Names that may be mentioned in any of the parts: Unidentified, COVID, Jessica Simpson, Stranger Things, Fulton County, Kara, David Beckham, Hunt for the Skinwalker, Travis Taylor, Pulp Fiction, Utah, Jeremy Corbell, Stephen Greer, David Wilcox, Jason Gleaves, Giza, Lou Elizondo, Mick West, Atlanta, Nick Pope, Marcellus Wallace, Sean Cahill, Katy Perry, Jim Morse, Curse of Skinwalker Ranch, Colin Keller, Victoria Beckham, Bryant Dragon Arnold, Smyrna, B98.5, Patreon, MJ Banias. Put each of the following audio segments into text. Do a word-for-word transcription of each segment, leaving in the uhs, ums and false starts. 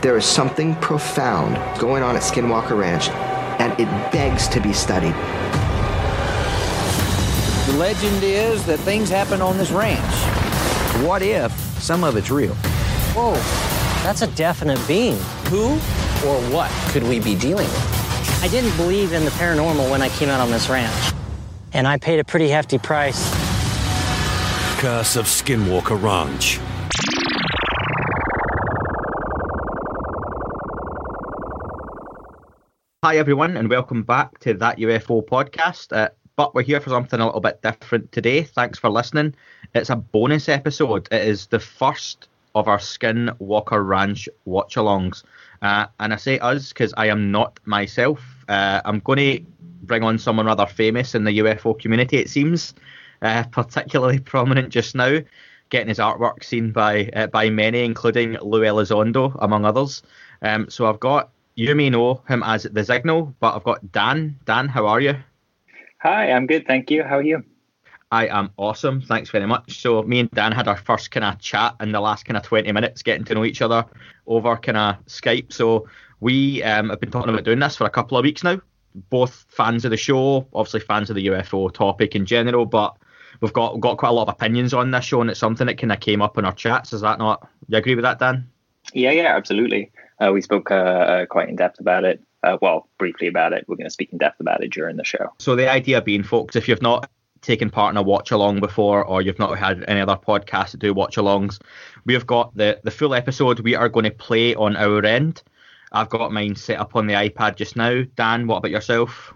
There is something profound going on at Skinwalker Ranch, and it begs to be studied. The legend is that things happen on this ranch. What if some of it's real? Whoa, that's a definite being. Who or what could we be dealing with? I didn't believe in the paranormal when I came out on this ranch, and I paid a pretty hefty price. Curse of Skinwalker Ranch. Hi, everyone, and welcome back to That U F O Podcast. Uh, But we're here for something a little bit different today. Thanks for listening. It's a bonus episode. It is the first of our Skinwalker Ranch watch-alongs. Uh, and I say us because I am not myself. Uh, I'm going to bring on someone rather famous in the U F O community, it seems. Uh, particularly prominent just now. Getting his artwork seen by uh, by many, including Lou Elizondo, among others. Um, so I've got, you may know him as The Zignal, but I've got Dan. Dan, how are you? Hi, I'm good, thank you. How are you? I am awesome, thanks very much. So me and Dan had our first kind of chat in the last kind of twenty minutes, getting to know each other over kind of Skype. So we um, have been talking about doing this for a couple of weeks now. Both fans of the show, obviously fans of the U F O topic in general, but we've got we've got quite a lot of opinions on this show, and it's something that kind of came up in our chats. Is that not? You agree with that, Dan? Yeah, yeah, absolutely. Uh, we spoke uh, uh, quite in depth about it. Uh, well, briefly about it. We're going to speak in depth about it during the show. So the idea being, folks, if you've not taken part in a watch-along before, or you've not had any other podcasts that do watch-alongs, we've got the, the full episode we are going to play on our end. I've got mine set up on the iPad just now. Dan, what about yourself?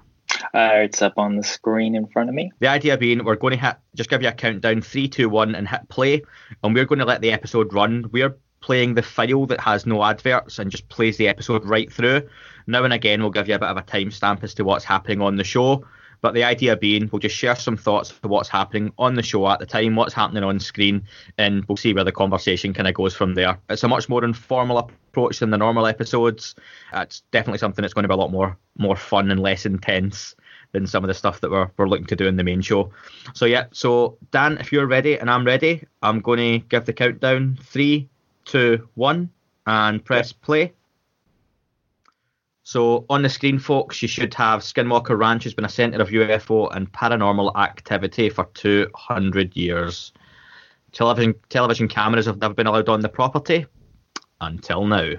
Uh, it's up on the screen in front of me. The idea being, we're going to hit, just give you a countdown, three, two, one, and hit play, and we're going to let the episode run. We're playing the file that has no adverts and just plays the episode right through. Now and again, we'll give you a bit of a timestamp as to what's happening on the show. But the idea being, we'll just share some thoughts of what's happening on the show at the time, what's happening on screen, and we'll see where the conversation kind of goes from there. It's a much more informal approach than the normal episodes. It's definitely something that's going to be a lot more more fun and less intense than some of the stuff that we're, we're looking to do in the main show. So yeah, so Dan, if you're ready and I'm ready, I'm going to give the countdown three, two, one, and press play. So on the screen, folks, you should have Skinwalker Ranch has been a centre of U F O and paranormal activity for two hundred years. Television television cameras have never been allowed on the property until now.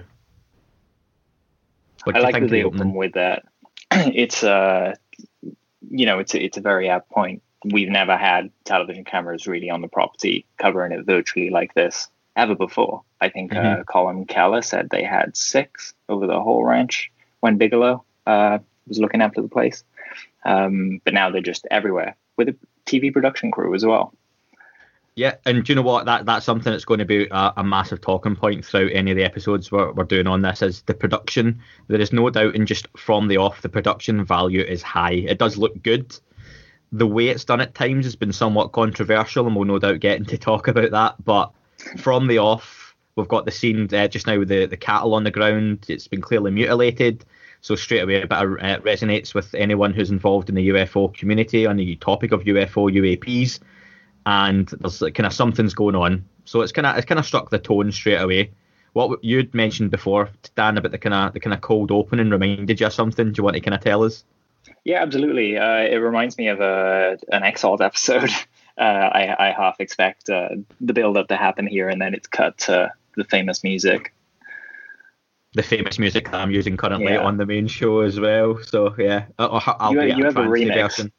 What I like that they open with that. It's uh, you know, it's it's a very apt point. We've never had television cameras really on the property covering it virtually like this ever before. I think mm-hmm. uh, Colin Keller said they had six over the whole ranch when Bigelow uh, was looking after the place. Um, but now they're just everywhere with a T V production crew as well. Yeah, and do you know what? That That's something that's going to be a, a massive talking point throughout any of the episodes we're, we're doing on this is the production. There is no doubt, and just from the off, the production value is high. It does look good. The way it's done at times has been somewhat controversial, and we'll no doubt get into talk about that. But from the off, we've got the scene uh, just now with the, the cattle on the ground. It's been clearly mutilated. So straight away, it uh, resonates with anyone who's involved in the U F O community on the topic of U F O, U A Ps. And there's kind of something's going on. So it's kind of it's kind of struck the tone straight away. What you'd mentioned before, Dan, about the kind of the kind of cold opening reminded you of something. Do you want to kind of tell us? Yeah, absolutely. Uh, it reminds me of a, an X-Old episode. Uh, I, I half expect uh, the build-up to happen here, and then it's cut to the famous music. The famous music that I'm using currently yeah. on the main show as well. So, yeah. I'll, I'll you you have a remix. Version.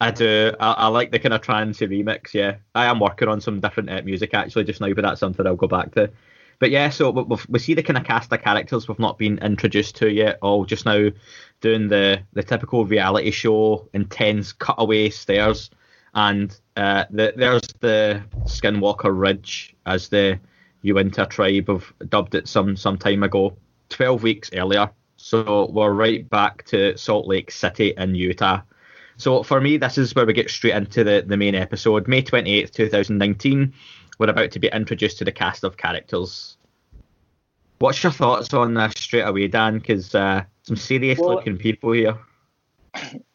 I do. I, I like the kind of trancy remix, yeah. I am working on some different uh, music, actually, just now, but that's something I'll go back to. But, yeah, so we, we see the kind of cast of characters we've not been introduced to yet, all just now doing the, the typical reality show, intense cutaway stares. And uh, the, there's the Skinwalker Ridge as the Uinta tribe have dubbed it some some time ago, twelve weeks earlier. So we're right back to Salt Lake City in Utah. So for me, this is where we get straight into the, the main episode. May twenty-eighth, twenty nineteen, we're about to be introduced to the cast of characters. What's your thoughts on this straight away, Dan? Because uh, some serious well, looking people here.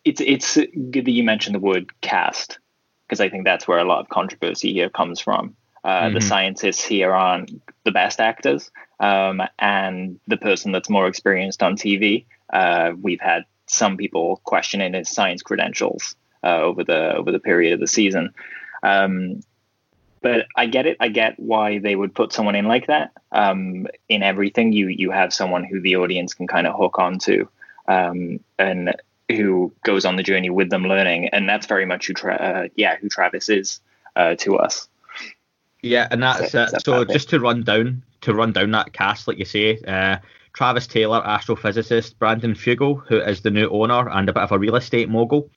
It's it's good that you mentioned the word cast, because I think that's where a lot of controversy here comes from. Uh, mm-hmm. The scientists here aren't the best actors, um, and the person that's more experienced on T V. Uh, we've had some people questioning his science credentials uh, over the over the period of the season. Um, but I get it. I get why they would put someone in like that. Um, in everything, you you have someone who the audience can kind of hook onto, um, and who goes on the journey with them, learning. And that's very much who, tra- uh, yeah, who Travis is uh, to us. Yeah, and that's uh, so. Just to run down, to run down that cast, like you say, uh, Travis Taylor, astrophysicist; Brandon Fugal, who is the new owner and a bit of a real estate mogul;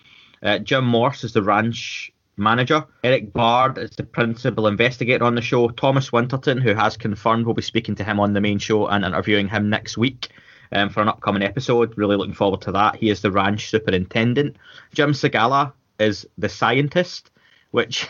uh, Jim Morse is the ranch manager; Eric Bard is the principal investigator on the show; Thomas Winterton, who has confirmed we'll be speaking to him on the main show and interviewing him next week um, for an upcoming episode. Really looking forward to that. He is the ranch superintendent. Jim Sagala is the scientist. Which,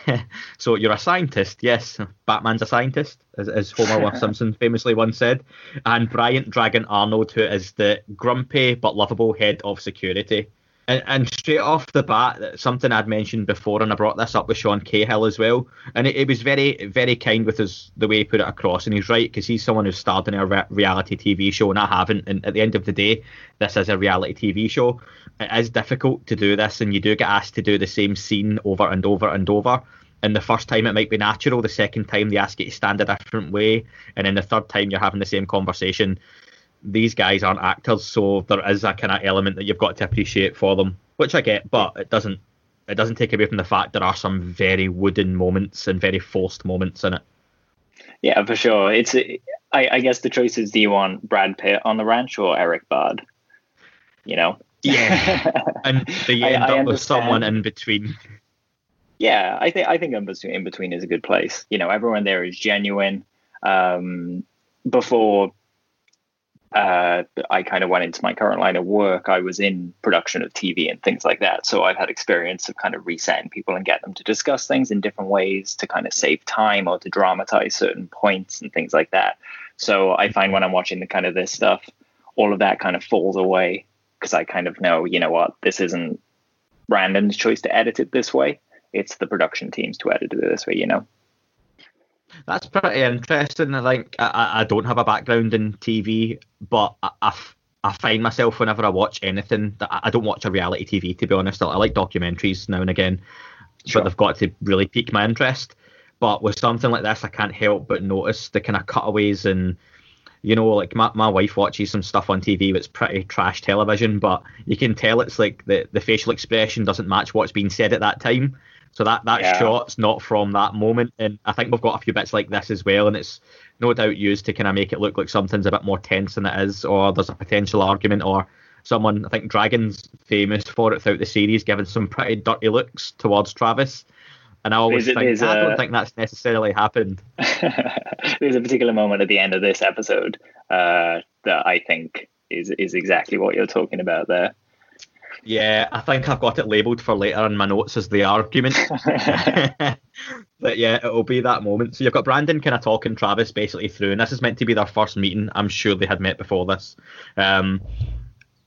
so you're a scientist, yes. Batman's a scientist, as, as Homer Simpson famously once said. And Bryant Dragon Arnold, who is the grumpy but lovable head of security. And, and straight off the bat, something I'd mentioned before, and I brought this up with Sean Cahill as well, and he was very, very kind with his, the way he put it across, and he's right, because he's someone who's starred in a re- reality T V show, and I haven't, and at the end of the day, this is a reality T V show. It is difficult to do this, and you do get asked to do the same scene over and over and over, and the first time it might be natural, the second time they ask you to stand a different way, and then the third time you're having the same conversation. These guys aren't actors, so there is a kind of element that you've got to appreciate for them, which I get, but it doesn't it doesn't take away from the fact there are some very wooden moments and very forced moments in it. Yeah, for sure. It's I, I guess the choice is, do you want Brad Pitt on the ranch or Eric Bard? You know? Yeah. And so you end I, I up understand. With someone in between. Yeah, I think I think in between is a good place. You know, everyone there is genuine. Um, before... Uh, I kind of went into my current line of work. I was in production of T V and things like that. So I've had experience of kind of resetting people and get them to discuss things in different ways to kind of save time or to dramatize certain points and things like that. So I find when I'm watching the kind of this stuff, all of that kind of falls away because I kind of know, you know what, this isn't Brandon's choice to edit it this way. It's the production teams to edit it this way, you know. That's pretty interesting. I think I, I don't have a background in T V, but I, I, f- I find myself whenever I watch anything, that I, I don't watch a reality T V, to be honest. I, I like documentaries now and again, sure. But they've got to really pique my interest. But with something like this, I can't help but notice the kind of cutaways and, you know, like my, my wife watches some stuff on T V that's pretty trash television, but you can tell it's like the, the facial expression doesn't match what's being said at that time. So that, that yeah. shot's not from that moment. And I think we've got a few bits like this as well. And it's no doubt used to kind of make it look like something's a bit more tense than it is, or there's a potential argument, or someone, I think Dragon's famous for it throughout the series, giving some pretty dirty looks towards Travis. And I always there's, think, there's I a... don't think that's necessarily happened. There's a particular moment at the end of this episode uh, that I think is is exactly what you're talking about there. Yeah, I think I've got it labelled for later in my notes as the argument. But yeah, it'll be that moment. So you've got Brandon kind of talking Travis basically through, and this is meant to be their first meeting. I'm sure they had met before this. Um,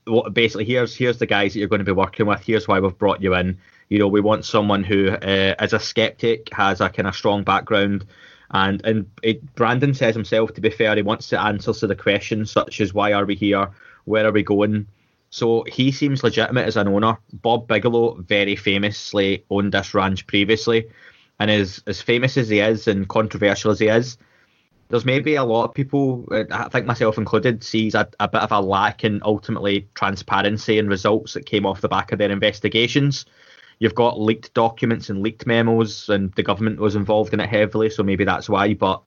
what, basically, here's here's the guys that you're going to be working with. Here's why we've brought you in. You know, we want someone who uh, is a skeptic, has a kind of strong background. And and it, Brandon says himself, to be fair, he wants to answer to the questions such as, why are we here? Where are we going? So he seems legitimate as an owner. Bob Bigelow very famously owned this ranch previously. And as, as famous as he is and controversial as he is, there's maybe a lot of people, I think myself included, sees a, a bit of a lack in ultimately transparency and results that came off the back of their investigations. You've got leaked documents and leaked memos, and the government was involved in it heavily, so maybe that's why. But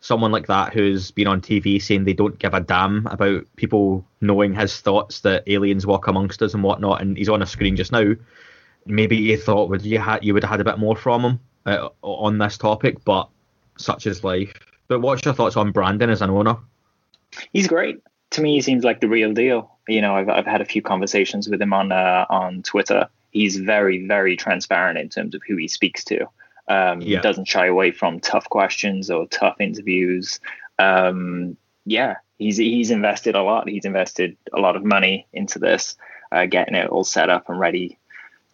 someone like that who's been on T V saying they don't give a damn about people knowing his thoughts that aliens walk amongst us and whatnot, and he's on a screen just now, maybe you thought would you, ha- you would have had a bit more from him uh, on this topic, but such is life. But what's your thoughts on Brandon as an owner? He's great. To me, he seems like the real deal. You know, I've I've had a few conversations with him on uh, on Twitter. He's very, very transparent in terms of who he speaks to. Um, yeah. Doesn't shy away from tough questions or tough interviews. Um, yeah, he's he's invested a lot. He's invested a lot of money into this, uh, getting it all set up and ready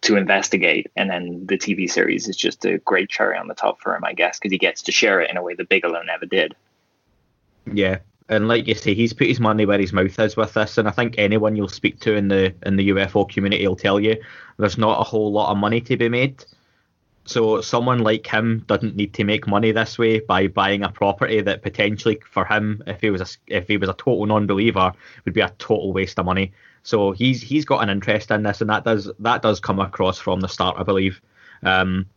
to investigate. And then the T V series is just a great cherry on the top for him, I guess, because he gets to share it in a way that Bigelow never did. Yeah. And like you say, he's put his money where his mouth is with this, and I think anyone you'll speak to in the in the U F O community will tell you there's not a whole lot of money to be made. So someone like him doesn't need to make money this way by buying a property that potentially for him, if he was a if he was a total non-believer, would be a total waste of money. So he's he's got an interest in this, and that does that does come across from the start, I believe. Um,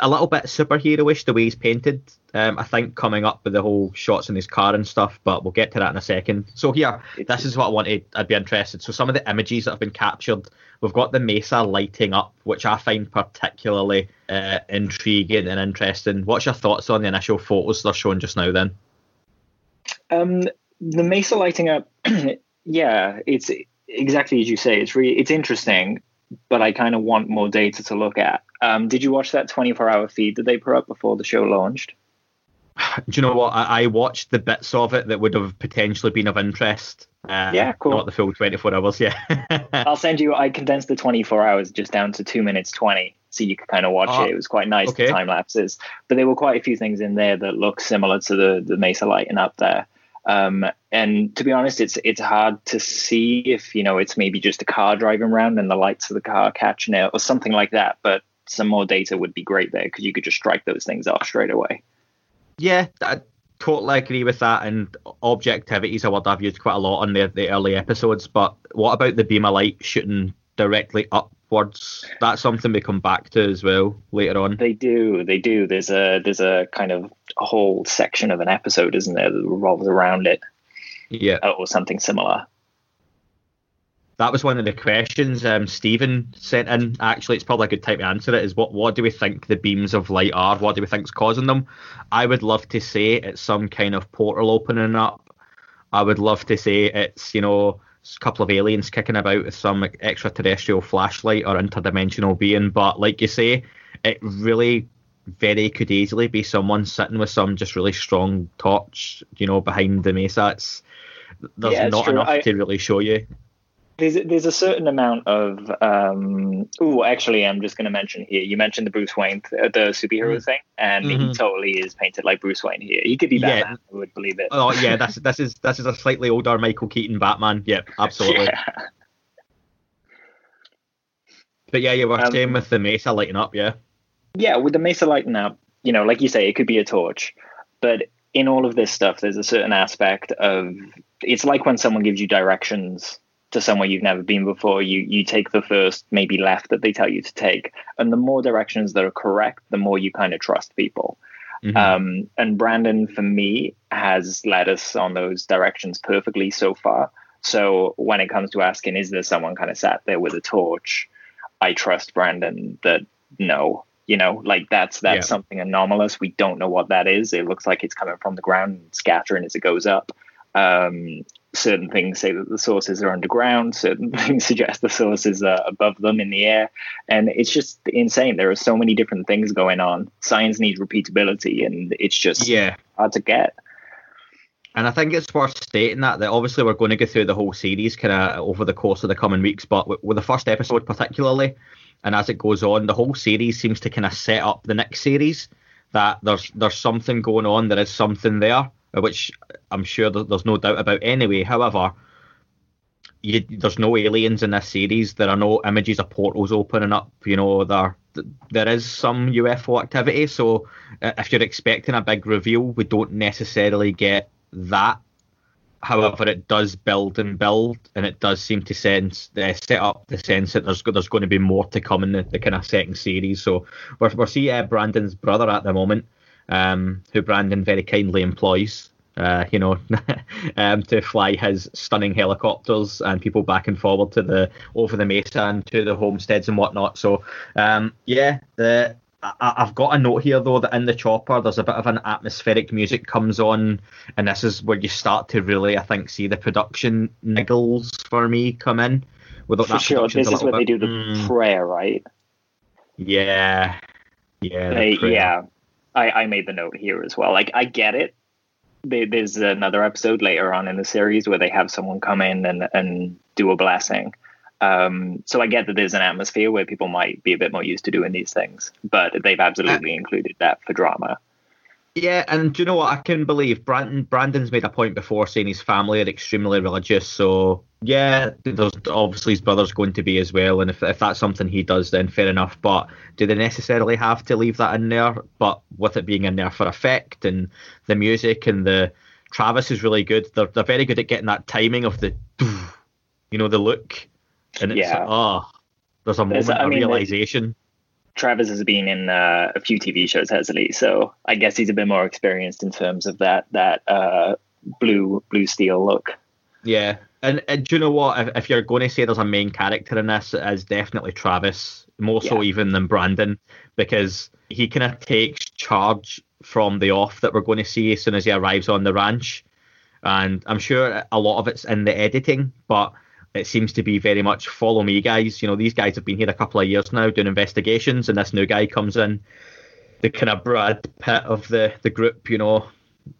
a little bit superhero-ish the way he's painted, um, I think, coming up with the whole shots in his car and stuff, but we'll get to that in a second. So here, this is what I wanted. I'd be interested. So some of the images that have been captured, we've got the mesa lighting up, which I find particularly uh, intriguing and interesting. What's your thoughts on the initial photos they're showing just now then? Um, the mesa lighting up, yeah, it's exactly as you say. It's really, it's interesting, but I kind of want more data to look at. Um, did you watch that twenty-four hour feed that they put up before the show launched? Do you know what? I, I watched the bits of it that would have potentially been of interest. Uh, yeah, cool. Not the full twenty-four hours, yeah. I'll send you, I condensed the twenty-four hours just down to two minutes twenty, so you could kind of watch oh, it. It was quite nice, okay. The time lapses. But there were quite a few things in there that look similar to the, the mesa lighting up there. Um, and to be honest, it's it's hard to see if, you know, it's maybe just a car driving around and the lights of the car catching it or something like that. But some more data would be great there, because you could just strike those things off straight away. Yeah, I totally agree with that. And objectivity is a word I've used quite a lot on the, the early episodes. But what about the beam of light shooting directly upwards? That's something we come back to as well later on. They do, they do. There's a there's a kind of a whole section of an episode, isn't there, that revolves around it. Yeah, or something similar. That was one of the questions um, Stephen sent in. Actually, it's probably a good time to answer it, is what, what do we think the beams of light are? What do we think is causing them? I would love to say it's some kind of portal opening up. I would love to say it's, you know, a couple of aliens kicking about with some extraterrestrial flashlight or interdimensional being. But like you say, it really very could easily be someone sitting with some just really strong torch, you know, behind the mesa. It's, there's yeah, not true. enough I... to really show you. There's there's a certain amount of um, oh actually I'm just going to mention here, you mentioned the Bruce Wayne th- the superhero mm. thing, and mm-hmm. he totally is painted like Bruce Wayne here. He could be Batman. Yeah. I would believe it. Oh yeah, that's this is this is a slightly older Michael Keaton Batman. Yeah, absolutely. Yeah. But yeah, you were um, staying with the mesa lighting up, yeah. Yeah, with the mesa lighting up, you know, like you say, it could be a torch, but in all of this stuff, there's a certain aspect of it's like when someone gives you directions to somewhere you've never been before, you you take the first maybe left that they tell you to take, and the more directions that are correct, the more you kind of trust people. Mm-hmm. Um, and Brandon, for me, has led us on those directions perfectly so far. So when it comes to asking, is there someone kind of sat there with a torch? I trust Brandon that no, you know, like that's that's yeah. something anomalous. We don't know what that is. It looks like it's coming from the ground and scattering as it goes up. Um, certain things say that the sources are underground, certain things suggest the sources are above them in the air, and it's just insane. There are so many different things going on. Science needs repeatability, and it's just yeah. hard to get. And I think it's worth stating that, that obviously we're going to go through the whole series kind of over the course of the coming weeks, but with, with the first episode particularly, and as it goes on, the whole series seems to kind of set up the next series, that there's there's something going on, there is something there, which I'm sure there's no doubt about anyway. However, you, there's no aliens in this series. There are no images of portals opening up. You know, there there is some U F O activity. So if you're expecting a big reveal, we don't necessarily get that. However, it does build and build, and it does seem to sense uh, set up the sense that there's there's going to be more to come in the, the kind of second series. So we're we're seeing uh, Brandon's brother at the moment, Um, who Brandon very kindly employs, uh, you know, um, to fly his stunning helicopters and people back and forward to the over the mesa and to the homesteads and whatnot. So, um, yeah, the I, I've got a note here, though, that in the chopper, there's a bit of an atmospheric music comes on, and this is where you start to really, I think, see the production niggles for me come in. Without for sure, this is where bit, they do the mm, prayer, right? Yeah. Yeah, they, yeah. I, I made the note here as well. Like, I get it. There, there's another episode later on in the series where they have someone come in and, and do a blessing. Um, so I get that there's an atmosphere where people might be a bit more used to doing these things, but they've absolutely uh, included that for drama. Yeah, and do you know what? I can believe Brandon. Brandon's made a point before saying his family are extremely religious, so yeah, there's obviously his brother's going to be as well, and if, if that's something he does, then fair enough, but do they necessarily have to leave that in there? But with it being in there for effect, and the music, and the Travis is really good. They're, they're very good at getting that timing of the, you know, the look. And it's, yeah. oh, there's a moment there's, of mean, realization. Travis has been in uh, a few T V shows, hasn't he? So I guess he's a bit more experienced in terms of that that uh, blue blue steel look. Yeah, and, and do you know what? If, if you're going to say there's a main character in this, it is definitely Travis, more yeah. so even than Brandon, because he kind of takes charge from the off that we're going to see as soon as he arrives on the ranch. And I'm sure a lot of it's in the editing, but it seems to be very much follow me, guys. You know, these guys have been here a couple of years now doing investigations, and this new guy comes in, the kind of Brad Pitt of the, the group. You know,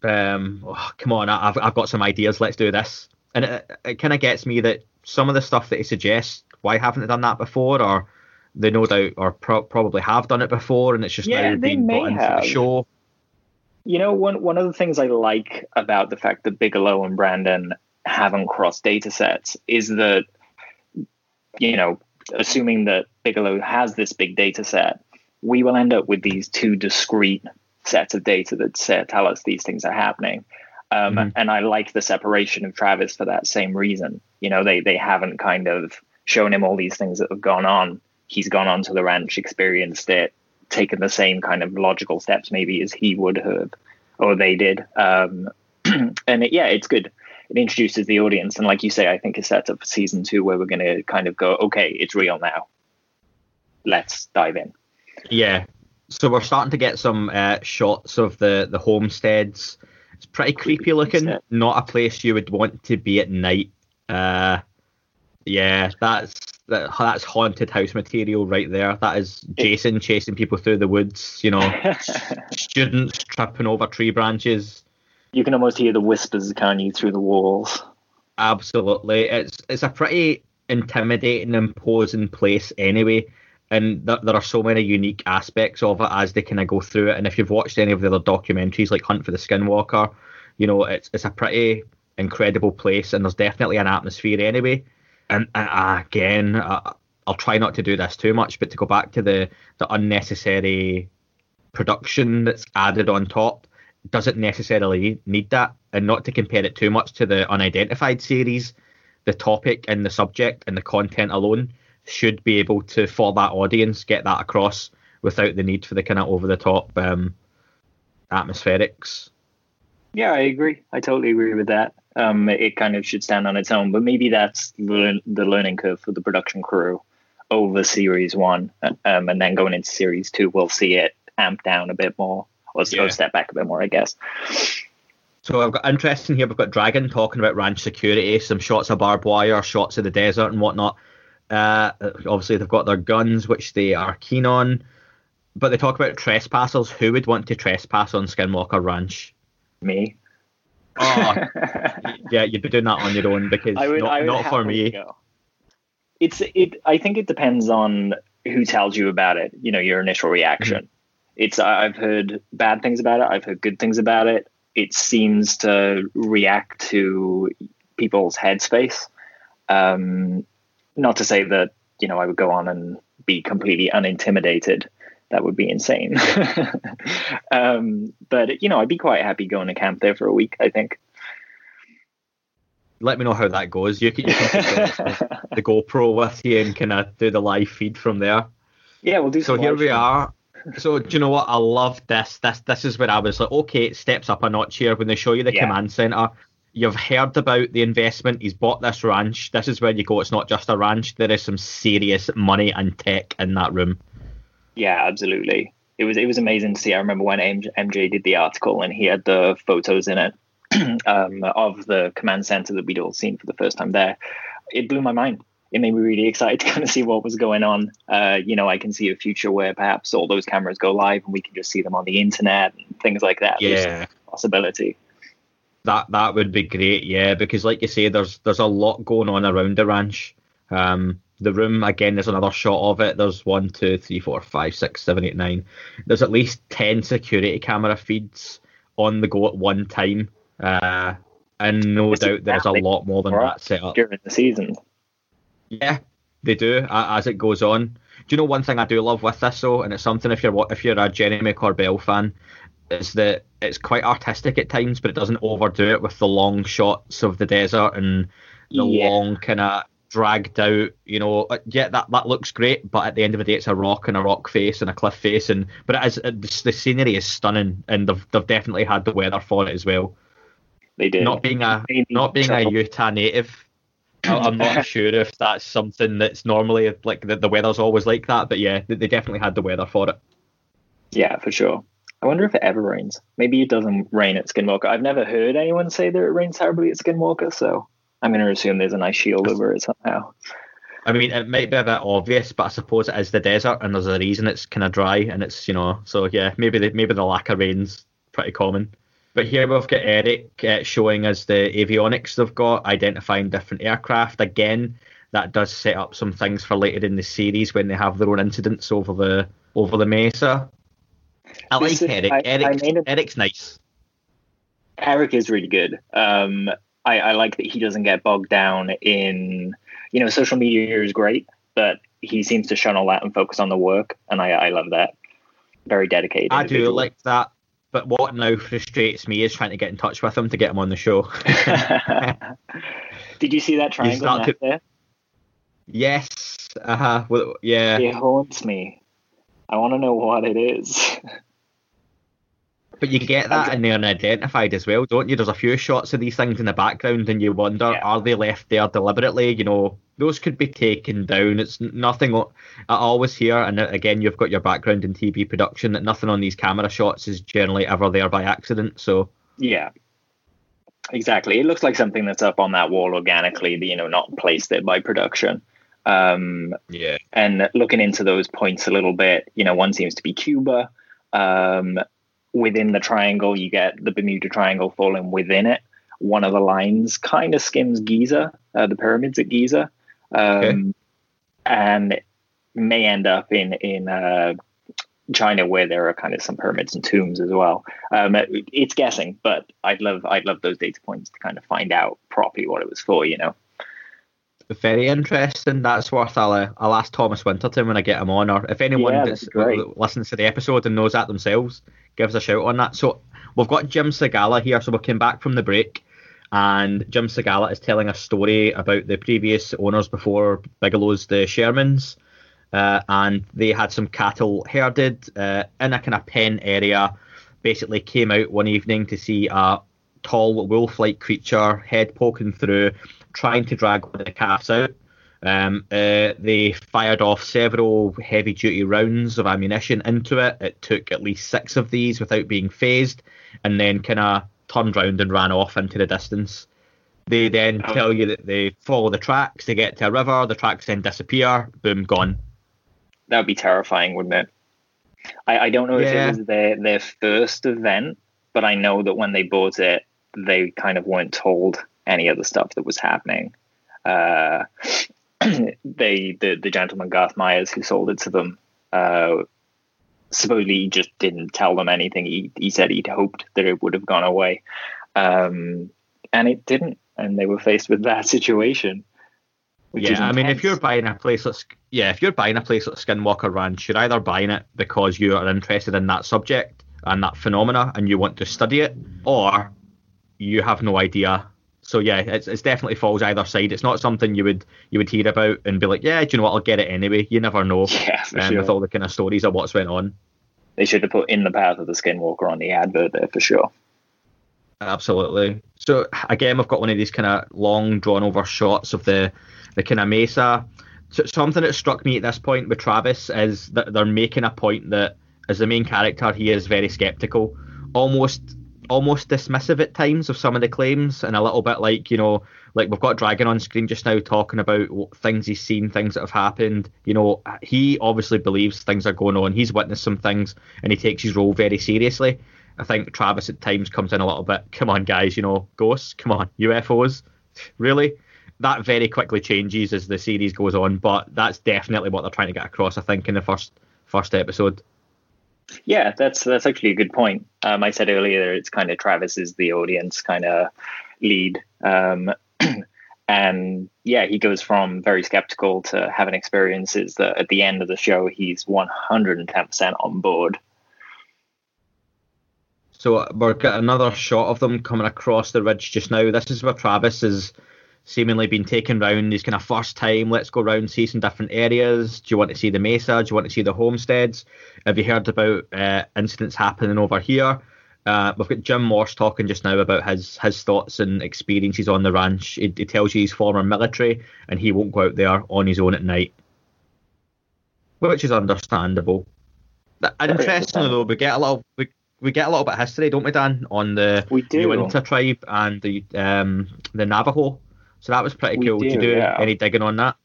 um, oh, come on, I've I've got some ideas. Let's do this. And it, it kind of gets me that some of the stuff that he suggests, why haven't they done that before? Or they no doubt or pro- probably have done it before, and it's just yeah, now being brought into the show. You know, one one of the things I like about the fact that Bigelow and Brandon haven't crossed data sets is that, you know, assuming that Bigelow has this big data set, we will end up with these two discrete sets of data that say, tell us these things are happening. Um, mm-hmm. And I like the separation of Travis for that same reason. You know, they, they haven't kind of shown him all these things that have gone on. He's gone on to the ranch, experienced it, taken the same kind of logical steps maybe as he would have, or they did. Um, and it, yeah, it's good. It introduces the audience, and like you say, I think it's set up for season two, where we're going to kind of go, okay, it's real now. Let's dive in. Yeah. So we're starting to get some uh, shots of the, the homesteads. It's pretty creepy, creepy looking. Homestead. Not a place you would want to be at night. Uh, yeah, that's that, that's haunted house material right there. That is Jason chasing people through the woods. You know, students tripping over tree branches. You can almost hear the whispers, can't you, through the walls? Absolutely. It's it's a pretty intimidating, imposing place anyway, and th- there are so many unique aspects of it as they kind of go through it. And if you've watched any of the other documentaries, like Hunt for the Skinwalker, you know, it's it's a pretty incredible place, and there's definitely an atmosphere anyway. And uh, again, uh, I'll try not to do this too much, but to go back to the, the unnecessary production that's added on top, doesn't necessarily need that. And not to compare it too much to the Unidentified series, the topic and the subject and the content alone should be able to, for that audience, get that across without the need for the kind of over-the-top um, atmospherics. Yeah, I agree. I totally agree with that. Um, it kind of should stand on its own, but maybe that's the learning curve for the production crew over series one, um, and then going into series two, we'll see it amped down a bit more. Or yeah. step back a bit more, I guess. So I've got interesting here. We've got Dragon talking about ranch security, some shots of barbed wire, shots of the desert and whatnot. Uh, obviously, they've got their guns, which they are keen on. But they talk about trespassers. Who would want to trespass on Skinwalker Ranch? Me. Oh, yeah, you'd be doing that on your own, because I would, not, I would not for me. Go. It's it. I think it depends on who tells you about it. You know, your initial reaction. Mm-hmm. It's I've heard bad things about it. I've heard good things about it. It seems to react to people's headspace. Um, not to say that, you know, I would go on and be completely unintimidated. That would be insane. um, but, you know, I'd be quite happy going to camp there for a week, I think. Let me know how that goes. You can, you can take the, the GoPro with you and kind of do the live feed from there. Yeah, we'll do some. So here we are. So do you know what? I love this. This this is where I was like, okay, it steps up a notch here when they show you the yeah. command center. You've heard about the investment. He's bought this ranch. This is where you go. It's not just a ranch. There is some serious money and tech in that room. Yeah, absolutely. it was it was amazing to see. I remember when M J did the article and he had the photos in it um, of the command center that we'd all seen for the first time there. It blew my mind. It made me really excited to kind of see what was going on. Uh, you know, I can see a future where perhaps all those cameras go live and we can just see them on the internet and things like that. Yeah, possibility. That that would be great. Yeah, because like you say, there's there's a lot going on around the ranch. Um, the room again. There's another shot of it. There's one, two, three, four, five, six, seven, eight, nine. There's at least ten security camera feeds on the go at one time, uh, and no it's doubt there's a lot more than that set up during the season. Yeah, they do uh, as it goes on. Do you know one thing I do love with this though, and it's something if you're if you're a Jeremy Corbell fan, is that it's quite artistic at times, but it doesn't overdo it with the long shots of the desert and the yeah. long kind of dragged out. You know, yeah, that that looks great, but at the end of the day, it's a rock and a rock face and a cliff face, and but it is it's, the scenery is stunning, and they've they've definitely had the weather for it as well. They did. Not being a not being a Utah native. I'm not sure if that's something that's normally like the, the weather's always like that, but yeah, they definitely had the weather for it. Yeah, for sure. I wonder if it ever rains. Maybe it doesn't rain at Skinwalker. I've never heard anyone say that it rains terribly at Skinwalker, so I'm going to assume there's a nice shield over it somehow. I mean, it might be a bit obvious, but I suppose it is the desert, and there's a reason it's kind of dry, and it's, you know, so yeah, maybe the, maybe the lack of rain's pretty common. But here we've got Eric uh, showing us the avionics they've got, identifying different aircraft. Again, that does set up some things for later in the series when they have their own incidents over the over the mesa. I like Listen, Eric. I, Eric's, I a, Eric's nice. Eric is really good. Um, I, I like that he doesn't get bogged down in, you know, social media is great, but he seems to shun all that and focus on the work, and I, I love that. Very dedicated. I do like that. But what now frustrates me is trying to get in touch with him to get him on the show. Did you see that triangle on to... there? Yes. Uh-huh. Well, yeah. It haunts me. I want to know what it is. But you get that in the Unidentified as well, don't you? There's a few shots of these things in the background and you wonder, yeah. Are they left there deliberately? You know, those could be taken down. It's nothing I always hear, and again, you've got your background in T V production, that nothing on these camera shots is generally ever there by accident. So yeah, exactly. It looks like something that's up on that wall organically, you know, not placed there by production. Um, yeah. And looking into those points a little bit, you know, one seems to be Cuba. Um, Within the triangle, you get the Bermuda Triangle falling within it. One of the lines kind of skims Giza, uh, the pyramids at Giza, um, okay. and may end up in in uh, China, where there are kind of some pyramids and tombs as well. Um, it's guessing, but I'd love I'd love those data points to kind of find out properly what it was for, you know. Very interesting. That's worth I'll, uh, I'll ask Thomas Winterton when I get him on, or if anyone yeah, that's that listens to the episode and knows that themselves, give us a shout on that. So we've got Jim Sagala here. So we came back from the break, and Jim Sagala is telling a story about the previous owners before Bigelow's, the Shermans, uh, and they had some cattle herded uh, in a kind of pen area. Basically came out one evening to see a tall wolf-like creature, head poking through, trying to drag one of the calves out. Um, uh, they fired off several heavy-duty rounds of ammunition into it. It took at least six of these without being phased, and then kind of turned round and ran off into the distance. They then tell you that they follow the tracks, they get to a river, the tracks then disappear, boom, gone. That would be terrifying, wouldn't it? I, I don't know yeah. if it was their, their first event, but I know that when they bought it, they kind of weren't told any other stuff that was happening. Uh, they, the, the gentleman Garth Myers who sold it to them, uh, supposedly just didn't tell them anything. He, he said he'd hoped that it would have gone away. Um, and it didn't. And they were faced with that situation. Yeah, I mean, if you're buying a place, like, yeah, if you're buying a place like Skinwalker Ranch, you're either buying it because you are interested in that subject and that phenomena and you want to study it, or you have no idea. So yeah, it's it's definitely falls either side. It's not something you would you would hear about and be like, yeah, do you know what? I'll get it anyway. You never know. Yeah, for um, sure. With all the kind of stories of what's went on, they should have put In the Path of the Skinwalker on the advert there for sure. Absolutely. So again, we've got one of these kind of long, drawn over shots of the the kind of mesa. So something that struck me at this point with Travis is that they're making a point that as the main character, he is very skeptical, almost almost dismissive at times of some of the claims, and a little bit like, you know, like we've got Dragon on screen just now talking about things he's seen, things that have happened. You know, he obviously believes things are going on. He's witnessed some things, and he takes his role very seriously. I think Travis at times comes in a little bit, come on, guys, you know, ghosts, come on, U F Os, really? That very quickly changes as the series goes on, but that's definitely what they're trying to get across, I think, in the first first episode. Yeah, that's that's actually a good point. Um, I said earlier, it's kind of Travis is the audience kind of lead. Um, and yeah, he goes from very skeptical to having experiences that at the end of the show, he's one hundred ten percent on board. So we're getting another shot of them coming across the ridge just now. This is where Travis is seemingly been taken round. He's kind of first time, let's go round, see some different areas. Do you want to see the mesa? Do you want to see the homesteads? Have you heard about uh, incidents happening over here? Uh, we've got Jim Morse talking just now about his his thoughts and experiences on the ranch. He, he tells you he's former military and he won't go out there on his own at night, which is understandable. Interestingly though, we get a little we, we get a little bit of history, don't we, Dan, on the Uinta tribe and the um, the Navajo. So that was pretty cool. Do, Did you do yeah. any digging on that?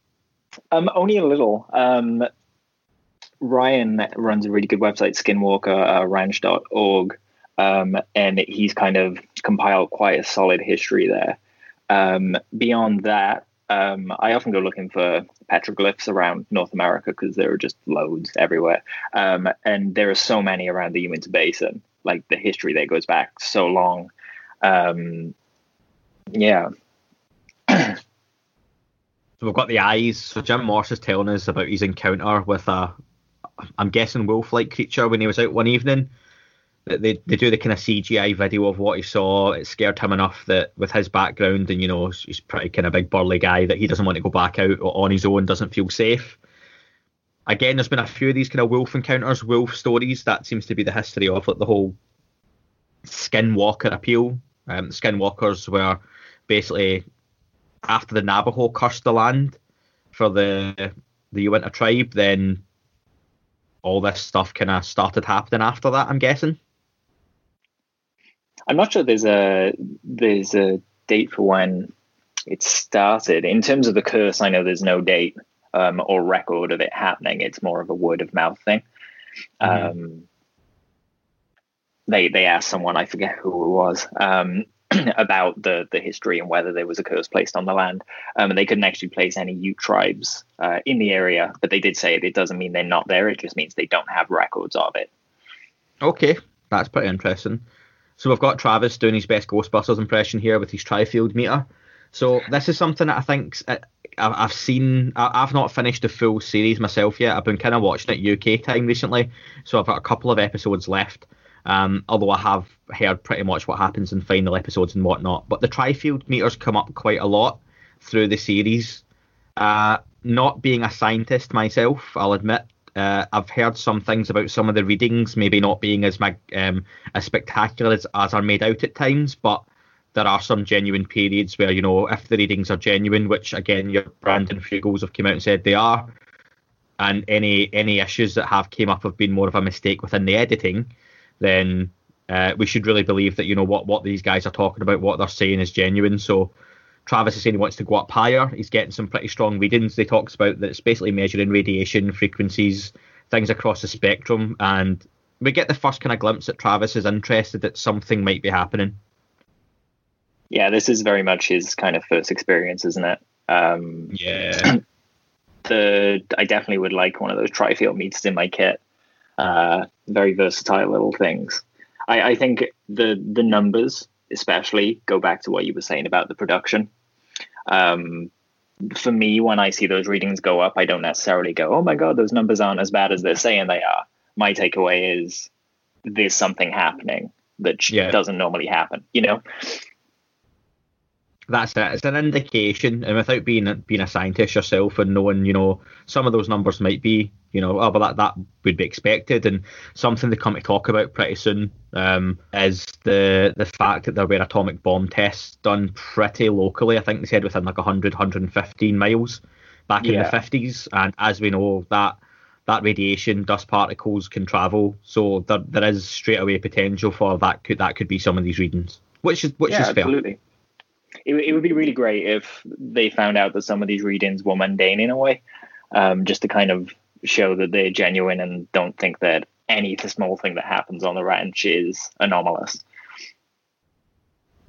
Um, only a little. Um, Ryan runs a really good website, skinwalker ranch dot org, um, and he's kind of compiled quite a solid history there. Um, beyond that, um, I often go looking for petroglyphs around North America because there are just loads everywhere. Um, and there are so many around the Uinta Basin. Like, the history there goes back so long. Um, yeah. So we've got the eyes. So Jim Morse is telling us about his encounter with a, I'm guessing, wolf-like creature when he was out one evening. They they do the kind of C G I video of what he saw. It scared him enough that with his background and, you know, he's pretty kind of big burly guy, that he doesn't want to go back out on his own, doesn't feel safe. Again, there's been a few of these kind of wolf encounters, wolf stories. That seems to be the history of like the whole Skinwalker appeal. Um, Skinwalkers were basically, after the Navajo cursed the land for the the Uinta tribe, then all this stuff kind of started happening after that, I'm guessing. I'm not sure there's a there's a date for when it started. In terms of the curse, I know there's no date um, or record of it happening. It's more of a word of mouth thing. Mm-hmm. Um, they they asked someone, I forget who it was, Um, about the the history and whether there was a curse placed on the land, um, and they couldn't actually place any Ute tribes uh, in the area, but they did say it, it doesn't mean they're not there, it just means they don't have records of it. Okay, that's pretty interesting. So we've got Travis doing his best Ghostbusters impression here with his Trifield meter. So this is something that I think I, I've seen. I, I've not finished the full series myself yet. I've been kind of watching it U K time recently, so I've got a couple of episodes left. Um, although I have heard pretty much what happens in final episodes and whatnot, but the Trifield meters come up quite a lot through the series. Uh, not being a scientist myself, I'll admit, uh, I've heard some things about some of the readings maybe not being as mag- um, as spectacular as, as are made out at times, but there are some genuine periods where, you know, if the readings are genuine, which again your Brandon Fugals have come out and said they are, and any any issues that have came up have been more of a mistake within the editing, then uh, we should really believe that, you know, what, what these guys are talking about, what they're saying is genuine. So Travis is saying he wants to go up higher. He's getting some pretty strong readings. They talks about that it's basically measuring radiation frequencies, things across the spectrum. And we get the first kind of glimpse that Travis is interested that something might be happening. Yeah, this is very much his kind of first experience, isn't it? Um, yeah. the I definitely would like one of those Trifield meters in my kit. Uh, very versatile little things. I, I think the the numbers especially go back to what you were saying about the production. Um, for me, when I see those readings go up, I don't necessarily go, oh my God, those numbers aren't as bad as they're saying they are. My takeaway is there's something happening that yeah. doesn't normally happen, you know? That's it. It's an indication, and without being being a scientist yourself and knowing, you know, some of those numbers might be, you know, oh, but that, that would be expected. And something they come to talk about pretty soon um, is the the fact that there were atomic bomb tests done pretty locally. I think they said within like one hundred, one hundred fifteen miles back yeah. in the fifties. And as we know, that that radiation, dust particles can travel. So there, there is straight away potential for that could that could be some of these readings, which is which yeah, is fair. Absolutely. It, it would be really great if they found out that some of these readings were mundane in a way, um, just to kind of show that they're genuine and don't think that any small thing that happens on the ranch is anomalous.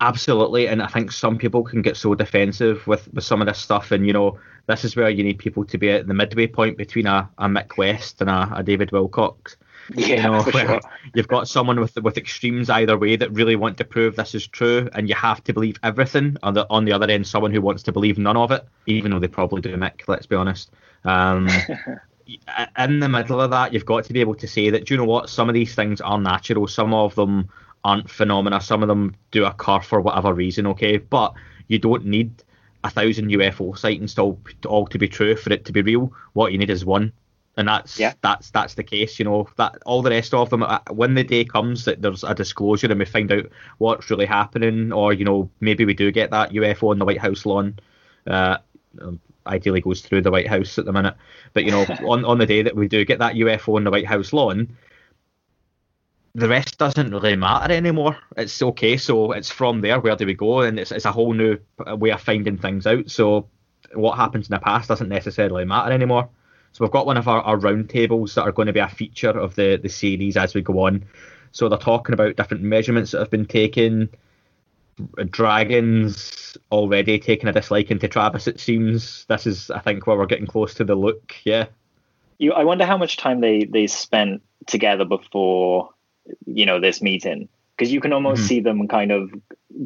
Absolutely, and I think some people can get so defensive with, with some of this stuff, and you know, this is where you need people to be at the midway point between a, a Mick West and a, a David Wilcox. Yeah, you know, for sure. You've got someone with with extremes either way that really want to prove this is true, and you have to believe everything. On the on the other end, someone who wants to believe none of it, even though they probably do, Mick. Let's be honest. Um, in the middle of that, you've got to be able to say that, do you know what? Some of these things are natural. Some of them aren't phenomena. Some of them do occur for whatever reason, okay? But you don't need a thousand U F O sightings to all, to all to be true for it to be real. What you need is one, and that's yeah. that's that's the case, you know. That all the rest of them, when the day comes that there's a disclosure and we find out what's really happening, or you know, maybe we do get that U F O on the White House lawn. Uh, ideally goes through the White House at the minute, but you know, on on the day that we do get that U F O on the White House lawn, the rest doesn't really matter anymore. It's okay, so it's from there, where do we go? And it's it's a whole new way of finding things out. So what happens in the past doesn't necessarily matter anymore. So we've got one of our, our round tables that are going to be a feature of the, the series as we go on. So they're talking about different measurements that have been taken. Dragons already taking a dislike into Travis, it seems. This is, I think, where we're getting close to the look, yeah. You, I wonder how much time they, they spent together before... you know, this meeting, because you can almost mm-hmm. see them kind of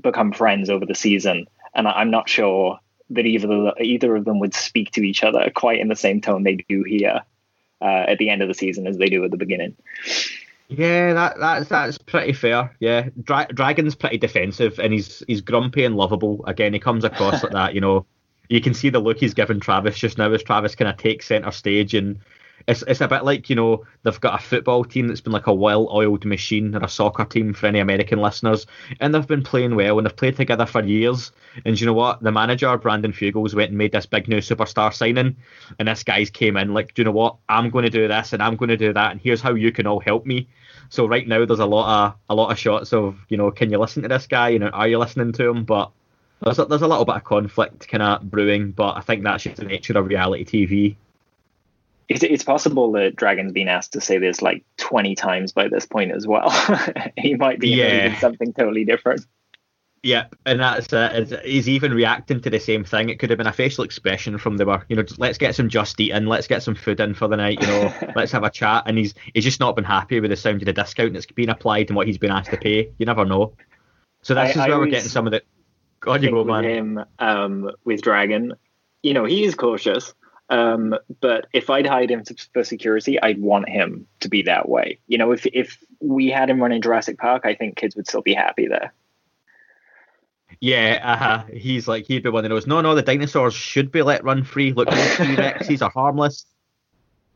become friends over the season, and I'm not sure that either either of them would speak to each other quite in the same tone they do here uh, at the end of the season as they do at the beginning. Yeah, that that's that's pretty fair. Yeah, Dra- Dragon's pretty defensive, and he's he's grumpy and lovable. Again, he comes across like that. You know, you can see the look he's given Travis just now as Travis kind of takes center stage. And It's it's a bit like, you know, they've got a football team that's been like a well-oiled machine, or a soccer team for any American listeners, and they've been playing well, and they've played together for years. And you know what? The manager, Brandon Fugal, went and made this big new superstar signing, and this guy's came in like, do you know what? I'm going to do this, and I'm going to do that, and here's how you can all help me. So right now, there's a lot of a lot of shots of, you know, can you listen to this guy? You know, are you listening to him? But there's a, there's a little bit of conflict kind of brewing, but I think that's just the nature of reality T V. It's, it's possible that Dragon's been asked to say this like twenty times by this point as well. He might be yeah. doing something totally different. Yeah, and that's uh, he's even reacting to the same thing. It could have been a facial expression from the were, you know, let's get some just eat in, let's get some food in for the night, you know, let's have a chat. And he's he's just not been happy with the sound of the discount that's been applied and what he's been asked to pay. You never know. So this I, is I where we're getting some of the. Go on, you go, man. With him, um, with Dragon, you know, he is cautious. Um, but if I'd hired him for security, I'd want him to be that way. You know, if if we had him running Jurassic Park, I think kids would still be happy there. Yeah, uh-huh. He's like, he'd be one of those, no, no, the dinosaurs should be let run free. Look, T-Rexes are harmless.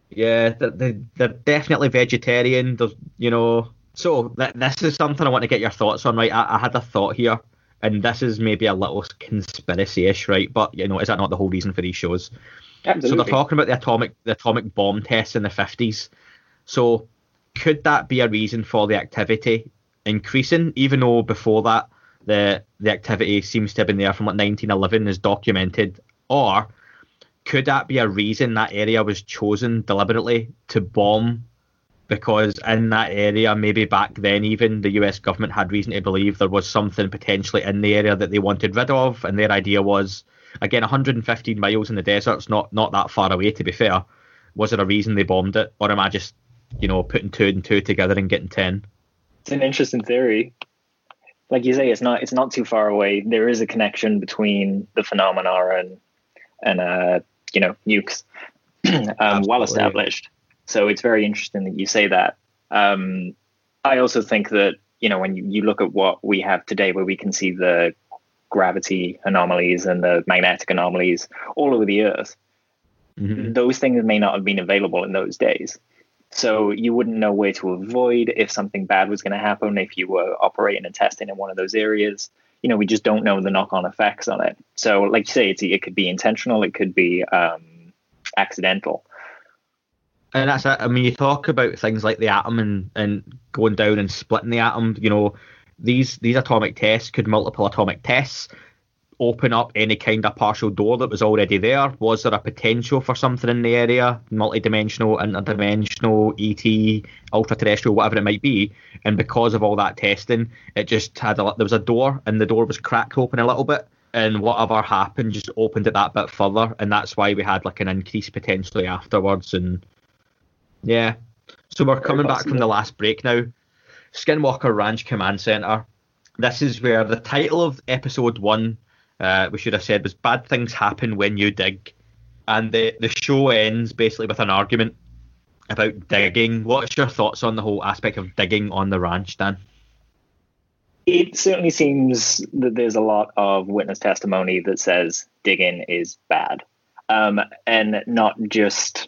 Yeah, they're, they're definitely vegetarian. There's, you know, so th- this is something I want to get your thoughts on, right? I, I had a thought here. And this is maybe a little conspiracy-ish, right? But, you know, is that not the whole reason for these shows? Absolutely. So they're talking about the atomic the atomic bomb tests in the fifties. So could that be a reason for the activity increasing? Even though before that, the the activity seems to have been there from like nineteen eleven is documented. Or could that be a reason that area was chosen deliberately to bomb? Because in that area, maybe back then even, the U S government had reason to believe there was something potentially in the area that they wanted rid of. And their idea was, again, one hundred fifteen miles in the desert's not not that far away, to be fair. Was there a reason they bombed it? Or am I just, you know, putting two and two together and getting ten? It's an interesting theory. Like you say, it's not it's not too far away. There is a connection between the phenomena and, and uh, you know, nukes um, well established. So it's very interesting that you say that. Um, I also think that, you know, when you, you look at what we have today, where we can see the gravity anomalies and the magnetic anomalies all over the Earth, mm-hmm. those things may not have been available in those days. So you wouldn't know where to avoid if something bad was going to happen, if you were operating and testing in one of those areas. You know, we just don't know the knock-on effects on it. So like you say, it's, it could be intentional, it could be um, accidental. And that's it. I mean, you talk about things like the atom and, and going down and splitting the atom. You know, these these atomic tests could multiple atomic tests open up any kind of partial door that was already there? Was there a potential for something in the area, multidimensional, interdimensional, E T, ultra-terrestrial, whatever it might be? And because of all that testing, it just had a, there was a door, and the door was cracked open a little bit. And whatever happened just opened it that bit further, and that's why we had like an increase potentially afterwards. And yeah, so we're coming back from the last break now. Skinwalker Ranch Command Center. This is where the title of episode one, uh, we should have said, was "Bad Things Happen When You Dig," and the the show ends basically with an argument about digging. What's your thoughts on the whole aspect of digging on the ranch, Dan? It certainly seems that there's a lot of witness testimony that says digging is bad, um, and not just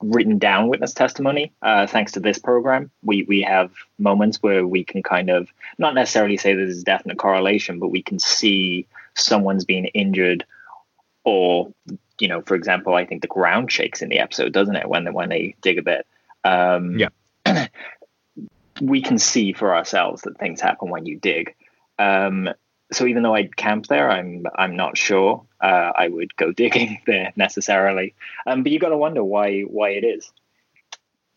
written down witness testimony. Uh, thanks to this program, we, we have moments where we can kind of not necessarily say that there's a definite correlation, but we can see someone's been injured or, you know, for example, I think the ground shakes in the episode, doesn't it, when, when they dig a bit? Um, yeah. We can see for ourselves that things happen when you dig. Um, so even though I'd camp there, I'm I'm not sure uh, I would go digging there necessarily. Um, but you got to wonder why why it is.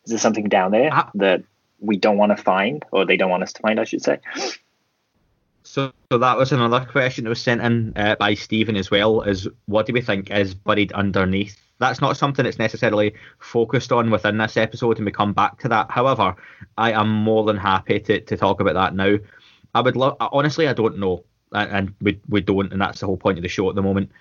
Is there something down there that we don't want to find, or they don't want us to find, I should say? So, so that was another question that was sent in uh, by Stephen as well, is what do we think is buried underneath? That's not something that's necessarily focused on within this episode, and we come back to that. However, I am more than happy to, to talk about that now. I would love, honestly, I don't know, and, and we we don't, and that's the whole point of the show at the moment.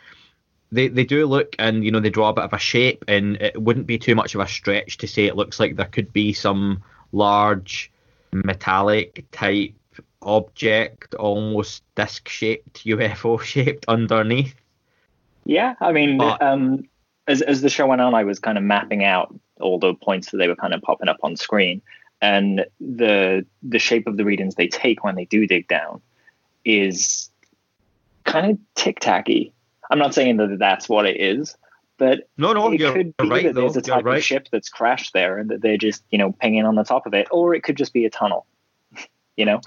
They they do look, and you know, they draw a bit of a shape, and it wouldn't be too much of a stretch to say it looks like there could be some large metallic type object, almost disc shaped, U F O shaped underneath. Yeah, I mean. But, um... As, as the show went on, I was kind of mapping out all the points that they were kind of popping up on screen, and the the shape of the readings they take when they do dig down is kind of tic-tacky. I'm not saying that that's what it is, but no, no, it you're, could be you're right, that there's though. a type right. of ship that's crashed there, and that they're just, you know, pinging on the top of it, or it could just be a tunnel, you know.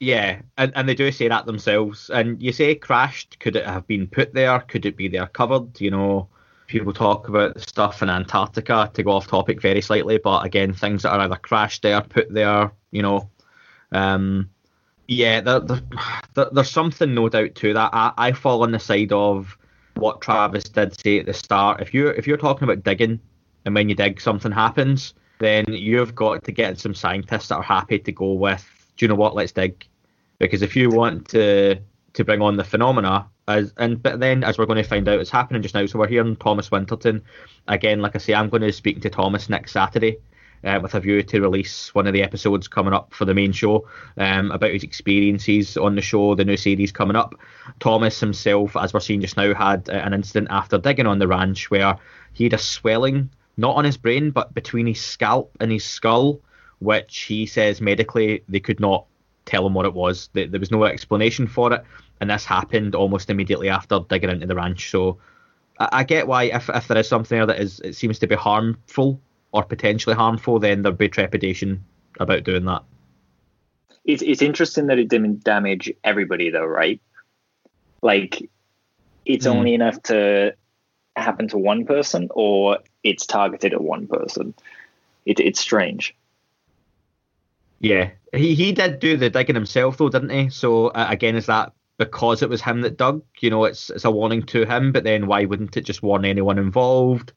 Yeah, and, and they do say that themselves. And you say crashed. Could it have been put there? Could it be there covered? You know. People talk about stuff in Antarctica, to go off topic very slightly, but again, things that are either crashed there, put there, you know. Um, yeah, there, there, there, there's something no doubt to that. I, I fall on the side of what Travis did say at the start. If you're, if you're talking about digging, and when you dig, something happens, then you've got to get some scientists that are happy to go with, do you know what, let's dig. Because if you want to to bring on the phenomena, As, and but then, as we're going to find out, it's happening just now. So we're hearing Thomas Winterton again. Like I say, I'm going to speak to Thomas next Saturday uh, with a view to release one of the episodes coming up for the main show, um, about his experiences on the show, the new series coming up. Thomas himself, as we're seeing just now, had uh, an incident after digging on the ranch where he had a swelling, not on his brain, but between his scalp and his skull, which he says medically they could not tell him what it was. There, there was no explanation for it. And this happened almost immediately after digging into the ranch. So I, I get why, if, if there is something there that is, it seems to be harmful or potentially harmful, then there'd be trepidation about doing that. It's, it's interesting that it didn't damage everybody, though, right? Like, it's mm. only enough to happen to one person, or it's targeted at one person. It, it's strange. Yeah. He, he did do the digging himself, though, didn't he? So, uh, again, is that because it was him that dug, you know, it's it's a warning to him, but then why wouldn't it just warn anyone involved?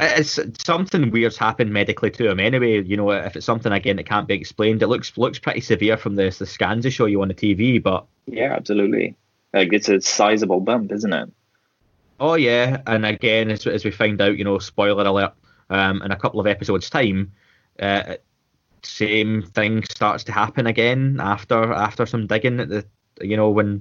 It's, it's something weird's happened medically to him anyway, you know. If it's something, again, that can't be explained, it looks looks pretty severe from the, the scans they show you on the T V, but... Yeah, absolutely. Like, it's a sizable bump, isn't it? Oh, yeah, and again, as, as we find out, you know, spoiler alert, um, in a couple of episodes' time, uh, same thing starts to happen again after after some digging at the... You know, when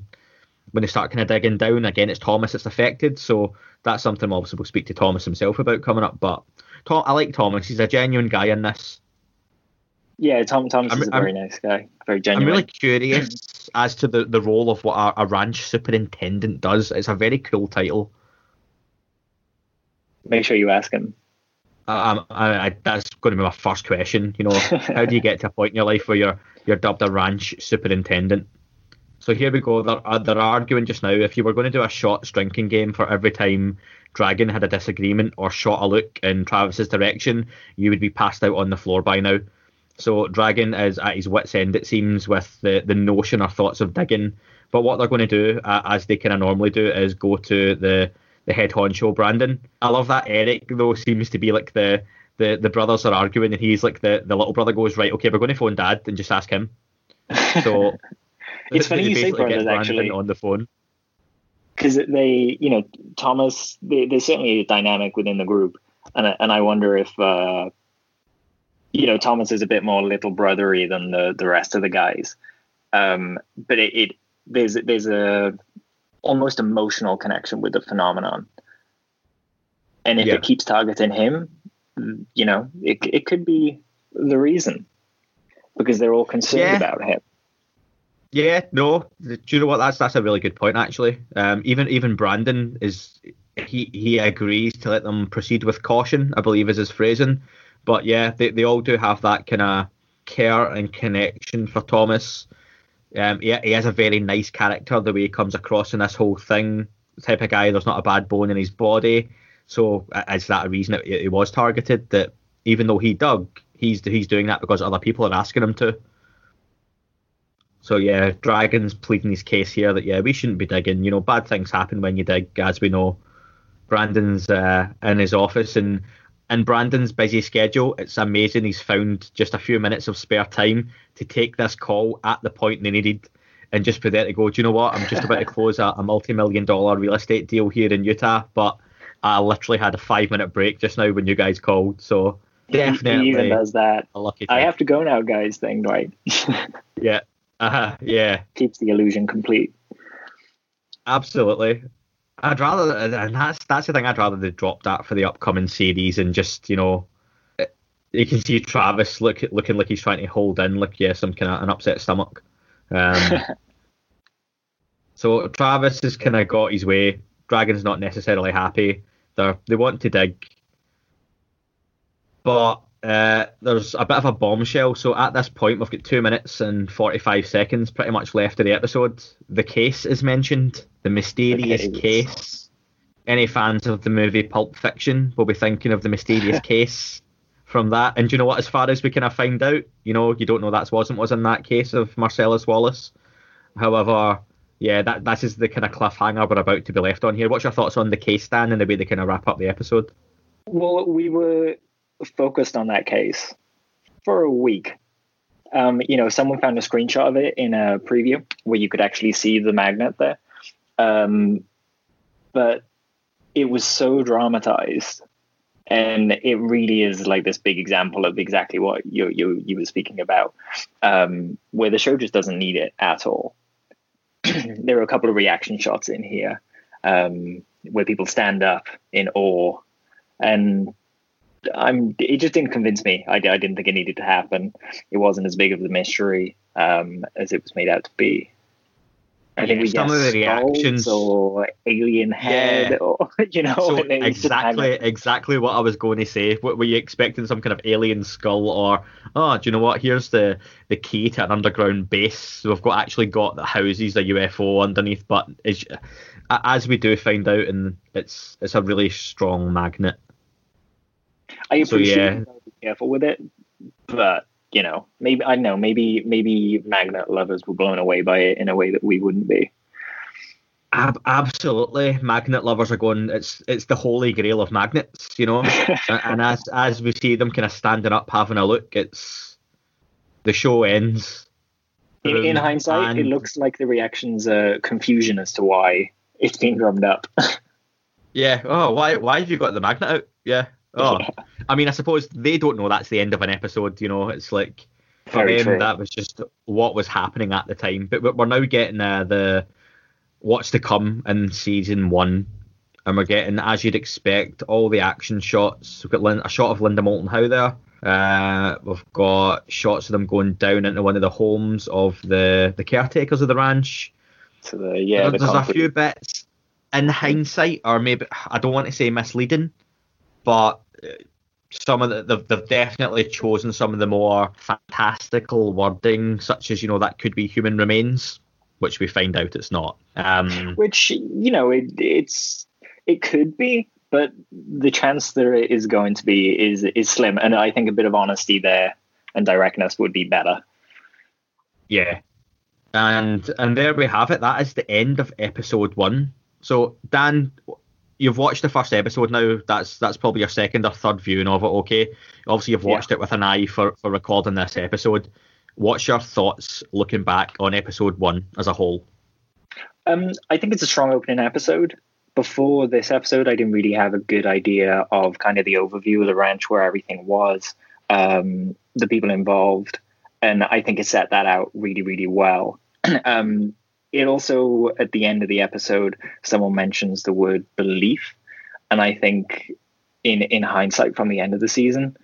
when they start kind of digging down, again, it's Thomas that's affected. So that's something obviously we'll speak to Thomas himself about coming up. But Tom, I like Thomas. He's a genuine guy in this. Yeah, Tom Thomas I'm, is a very I'm, nice guy. Very genuine. I'm really curious as to the, the role of what a, a ranch superintendent does. It's a very cool title. Make sure you ask him. I, I, I, that's going to be my first question. You know, how do you get to a point in your life where you're you're dubbed a ranch superintendent? So here we go. They're, uh, they're arguing just now. If you were going to do a shots drinking game for every time Dragon had a disagreement or shot a look in Travis's direction, you would be passed out on the floor by now. So Dragon is at his wit's end, it seems, with the, the notion or thoughts of digging. But what they're going to do, uh, as they kind of normally do, is go to the the head honcho, Brandon. I love that Eric, though, seems to be like the, the, the brothers are arguing, and he's like the, the little brother goes, right, okay, we're going to phone Dad and just ask him. So it's funny you say brothers, actually. On the phone. Because they, you know, Thomas, they, there's certainly a dynamic within the group. And I, and I wonder if, uh, you know, Thomas is a bit more little brothery than the, the rest of the guys. Um, but it, it there's there's a... almost emotional connection with the phenomenon, and if yeah. it keeps targeting him, you know, it it could be the reason, because they're all concerned yeah. about him. Yeah, no, do you know what? That's that's a really good point, actually. Um, even even Brandon is he he agrees to let them proceed with caution, I believe is his phrasing. But yeah, they they all do have that kind of care and connection for Thomas. Um, he, he has a very nice character, the way he comes across in this whole thing. Type of guy, there's not a bad bone in his body. So is that a reason it, it was targeted? That even though he dug, he's he's doing that because other people are asking him to. So yeah, Dragon's pleading his case here that yeah, we shouldn't be digging. You know, bad things happen when you dig, as we know. Brandon's uh, in his office, and in Brandon's busy schedule, it's amazing he's found just a few minutes of spare time to take this call at the point they needed, and just for there to go, do you know what, I'm just about to close a, a multi-million dollar real estate deal here in Utah, but I literally had a five minute break just now when you guys called. So definitely he even does that a lucky I have to go now guys thing, right? yeah uh-huh. yeah keeps the illusion complete. Absolutely. I'd rather, and that's that's the thing, I'd rather they drop that for the upcoming series and just, you know, it, you can see Travis look looking like he's trying to hold in, like, yeah, some kind of an upset stomach. Um, so Travis has kind of got his way. Dragon's not necessarily happy. They they want to dig. But uh, there's a bit of a bombshell. So at this point, we've got two minutes and forty-five seconds pretty much left of the episode. The case is mentioned. The mysterious okay. case. Any fans of the movie Pulp Fiction will be thinking of the mysterious case from that. And do you know what? As far as we kind of find out, you know, you don't know that's wasn't was in that case of Marcellus Wallace. However, yeah, that that is the kind of cliffhanger we're about to be left on here. What's your thoughts on the case, Stan, and the way they kind of wrap up the episode? Well, we were focused on that case for a week. Um, you know, someone found a screenshot of it in a preview where you could actually see the magnet there. Um, but it was so dramatized, and it really is like this big example of exactly what you you you were speaking about, um, where the show just doesn't need it at all. There are a couple of reaction shots in here, um, where people stand up in awe, and I'm it just didn't convince me. I, I didn't think it needed to happen. It wasn't as big of a mystery um, as it was made out to be. I think yeah, we some of the reactions or alien head, yeah. or you know, so exactly, exactly what I was going to say. What were you expecting? Some kind of alien skull, or oh, do you know what? Here's the, the key to an underground base. So we've got actually got that houses a U F O underneath. But as, as we do find out, and it's it's a really strong magnet. I appreciate so, yeah. you be careful with it, but. You know, maybe I don't know. Maybe maybe magnet lovers were blown away by it in a way that we wouldn't be. Ab- absolutely, magnet lovers are going. It's it's the holy grail of magnets, you know. and, and as as we see them kind of standing up, having a look, it's the show ends. In, in hindsight, and... it looks like the reaction's uh, confusion as to why it's been drummed up. yeah. Oh, why why have you got the magnet out? Yeah. Oh, I mean, I suppose they don't know that's the end of an episode, you know. It's like, for Very them, true. That was just what was happening at the time. But we're now getting uh, the what's to come in season one. And we're getting, as you'd expect, all the action shots. We've got Lin- a shot of Linda Moulton Howe there. Uh, we've got shots of them going down into one of the homes of the, the caretakers of the ranch. So the, yeah, there, the there's a few bits in hindsight, or maybe, I don't want to say misleading, but... some of the, they've, they've definitely chosen some of the more fantastical wording, such as, you know, that could be human remains, which we find out it's not. Um, which, you know, it, it's it could be, but the chance there is going to be is is slim. And I think a bit of honesty there and directness would be better. Yeah. And and there we have it. That is the end of episode one. So, Dan, you've watched the first episode now. That's that's probably your second or third viewing of it, okay? Obviously, you've watched yeah. it with an eye for, for recording this episode. What's your thoughts looking back on episode one as a whole? Um, I think it's a strong opening episode. Before this episode, I didn't really have a good idea of kind of the overview of the ranch, where everything was, um, the people involved. And I think it set that out really, really well. um, it also, at the end of the episode, someone mentions the word belief. And I think in, in hindsight from the end of the season,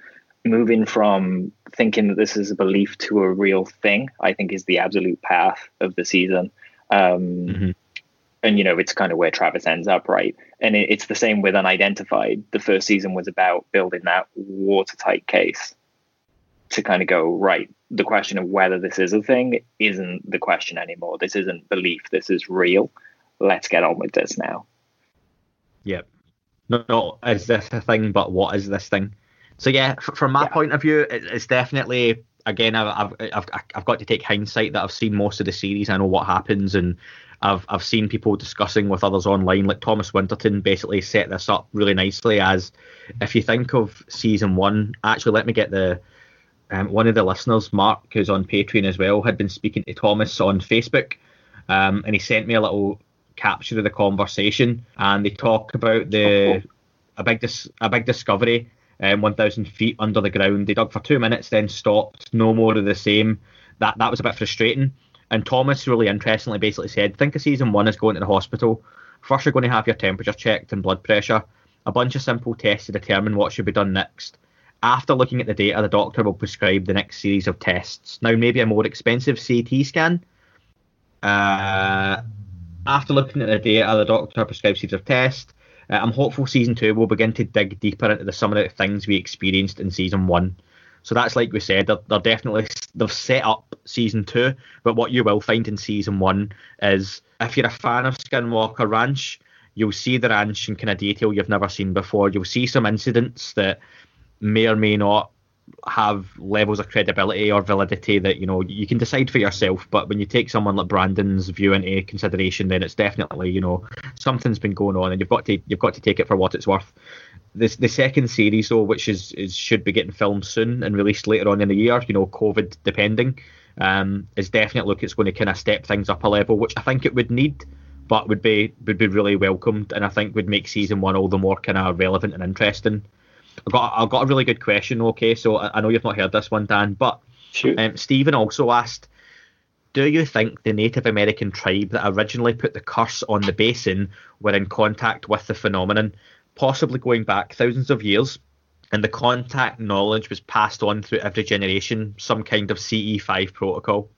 moving from thinking that this is a belief to a real thing, I think is the absolute path of the season. Um, mm-hmm. And, you know, it's kind of where Travis ends up, right? And it, it's the same with Unidentified. The first season was about building that watertight case to kind of go, right, the question of whether this is a thing isn't the question anymore. This isn't belief. This is real. Let's get on with this now. Yep. Not, not is this a thing, but what is this thing? So yeah, from my yeah. point of view, it's definitely, again, I've, I've I've got to take hindsight that I've seen most of the series. I know what happens, and I've I've seen people discussing with others online. Like Thomas Winterton basically set this up really nicely as, if you think of season one, actually let me get the, um, one of the listeners, Mark, who's on Patreon as well, had been speaking to Thomas on Facebook, um, and he sent me a little capture of the conversation, and they talk about the oh. a big dis- a big discovery. Um, one thousand feet under the ground. They dug for two minutes, then stopped. No more of the same. That that was a bit frustrating. And Thomas really interestingly basically said, think of season one as going to the hospital. First, you're going to have your temperature checked and blood pressure. A bunch of simple tests to determine what should be done next. After looking at the data, the doctor will prescribe the next series of tests. Now, maybe a more expensive C T scan. Uh, after looking at the data, the doctor prescribes series of tests. Uh, I'm hopeful season two will begin to dig deeper into the, some of the things we experienced in season one. So that's like we said, they're, they're definitely, they've set up season two, but what you will find in season one is, if you're a fan of Skinwalker Ranch, you'll see the ranch in kind of detail you've never seen before. You'll see some incidents that may or may not have levels of credibility or validity that, you know, you can decide for yourself, but when you take someone like Brandon's view into consideration, then it's definitely, you know, something's been going on, and you've got to you've got to take it for what it's worth. This the second series though, which is, is should be getting filmed soon and released later on in the year, you know, COVID depending, um is definitely, look, it's going to kind of step things up a level, which I think it would need, but would be would be really welcomed, and I think would make season one all the more kind of relevant and interesting. I've got, I've got a really good question, okay, so I know you've not heard this one, Dan, but um, Stephen also asked, do you think the Native American tribe that originally put the curse on the basin were in contact with the phenomenon, possibly going back thousands of years, and the contact knowledge was passed on through every generation, some kind of C E five protocol?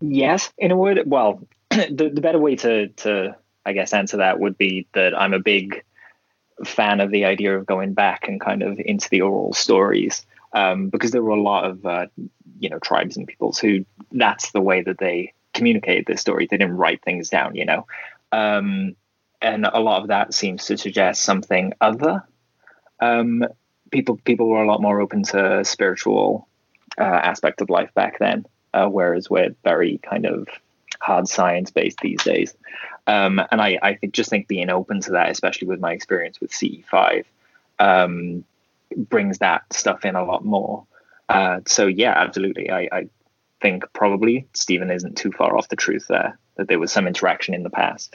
Yes, in a word, well, the, the better way to, to, I guess, answer that would be that I'm a big fan of the idea of going back and kind of into the oral stories, um, because there were a lot of, uh, you know, tribes and peoples who that's the way that they communicated their stories. They didn't write things down, you know, um, and a lot of that seems to suggest something other. Um, people people were a lot more open to spiritual uh, aspect of life back then, uh, whereas we're very kind of hard science based these days. Um, and I, I think, just think being open to that, especially with my experience with C E five, um, brings that stuff in a lot more. Uh, so, yeah, absolutely. I, I think probably Stephen isn't too far off the truth there, that there was some interaction in the past.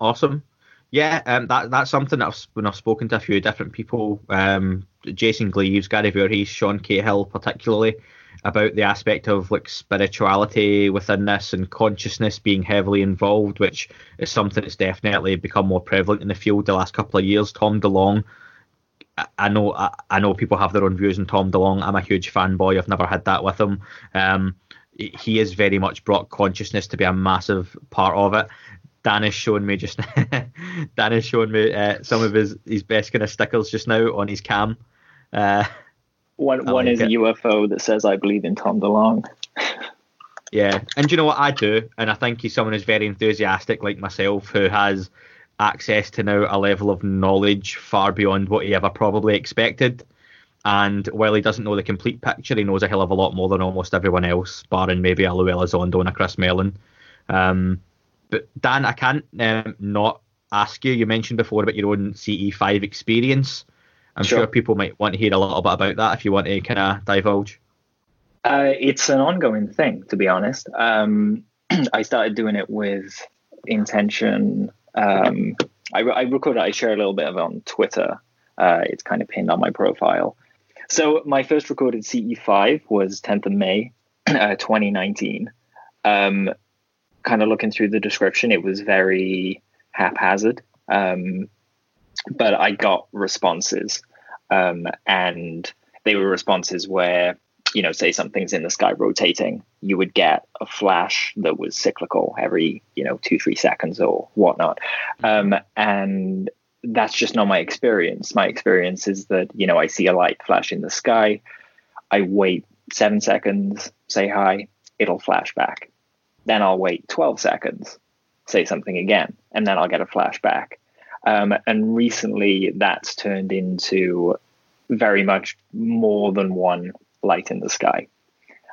Awesome. Yeah, um, that that's something that I've, when I've spoken to a few different people, um, Jason Gleaves, Gary Voorhees, Sean Cahill particularly, about the aspect of like spirituality within this and consciousness being heavily involved, which is something that's definitely become more prevalent in the field the last couple of years. Tom DeLonge, I know I, I know people have their own views on Tom DeLonge. I'm a huge fanboy. I've never had that with him. Um, he has very much brought consciousness to be a massive part of it. Dan is showing me just Dan is showing me uh, some of his, his best kind of stickers just now on his cam. Uh, one one like is it. A U F O that says, I believe in Tom DeLonge. Yeah, and do you know what I do? And I think he's someone who's very enthusiastic like myself, who has access to now a level of knowledge far beyond what he ever probably expected. And while he doesn't know the complete picture, he knows a hell of a lot more than almost everyone else, barring maybe a Lou Elizondo and a Chris Mellon. Um, but Dan, I can't um, not ask you, you mentioned before about your own C E five experience. I'm sure. sure people might want to hear a little bit about that if you want to kind of divulge. Uh, it's an ongoing thing, to be honest. Um, I started doing it with intention. Um, I, I recorded, I share a little bit of it on Twitter. Uh, it's kind of pinned on my profile. So my first recorded C E five was tenth of May, uh, twenty nineteen. Um, kind of looking through the description, it was very haphazard. Um, but I got responses, um, and they were responses where, you know, say something's in the sky rotating, you would get a flash that was cyclical every, you know, two, three seconds or whatnot. Um, and that's just not my experience. My experience is that, you know, I see a light flash in the sky. I wait seven seconds, say hi, it'll flash back. Then I'll wait twelve seconds, say something again, and then I'll get a flash back. Um, and recently that's turned into very much more than one light in the sky.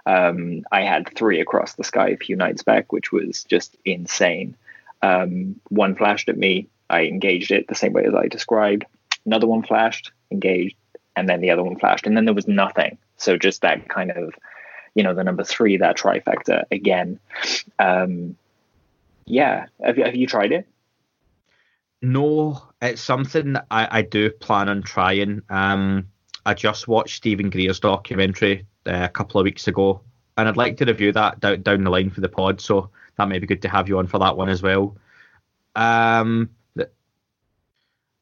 Um, I had three across the sky a few nights back, which was just insane. Um, one flashed at me. I engaged it the same way as I described. Another one flashed, engaged, and then the other one flashed. And then there was nothing. So just that kind of, you know, the number three, that trifecta again. Um, yeah. Have, have you tried it? No, it's something that I, I do plan on trying. Um, I just watched Stephen Greer's documentary uh, a couple of weeks ago, and I'd like to review that down, down the line for the pod, so that may be good to have you on for that one as well. Um, th-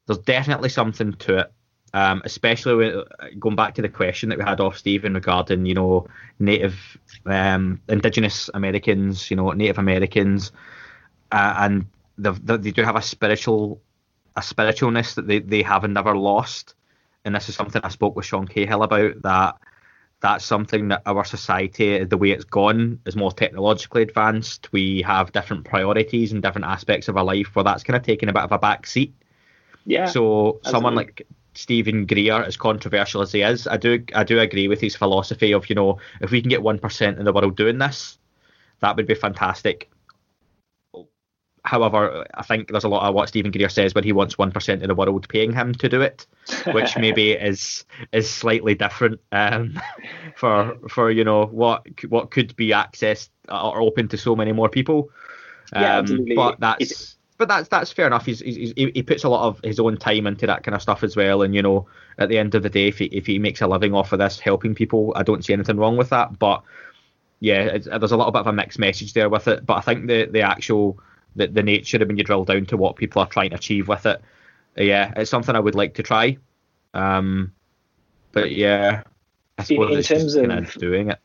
there's definitely something to it, um, especially with, going back to the question that we had off Stephen regarding, you know, Native, um, Indigenous Americans, you know, Native Americans, uh, and they've, they, they do have a spiritual, a spiritualness that they, they have never lost. And this is something I spoke with Sean Cahill about, that that's something that our society, the way it's gone, is more technologically advanced. We have different priorities and different aspects of our life where that's kind of taking a bit of a back seat. Yeah. So absolutely. Someone like Stephen Greer, as controversial as he is, I do I do agree with his philosophy of, you know, if we can get one percent in the world doing this, that would be fantastic. However, I think there's a lot of what Stephen Greer says when he wants one percent of the world paying him to do it, which maybe is is slightly different um, for, for you know, what what could be accessed or open to so many more people. Um, yeah, absolutely. But that's, it's, but that's that's fair enough. He's, he's, he's, he puts a lot of his own time into that kind of stuff as well. And, you know, at the end of the day, if he, if he makes a living off of this, helping people, I don't see anything wrong with that. But, yeah, it's, there's a little bit of a mixed message there with it. But I think the, the actual... The, the nature of when you drill down to what people are trying to achieve with it, yeah, it's something I would like to try. Um, but yeah, I suppose in, in terms of kind of doing it,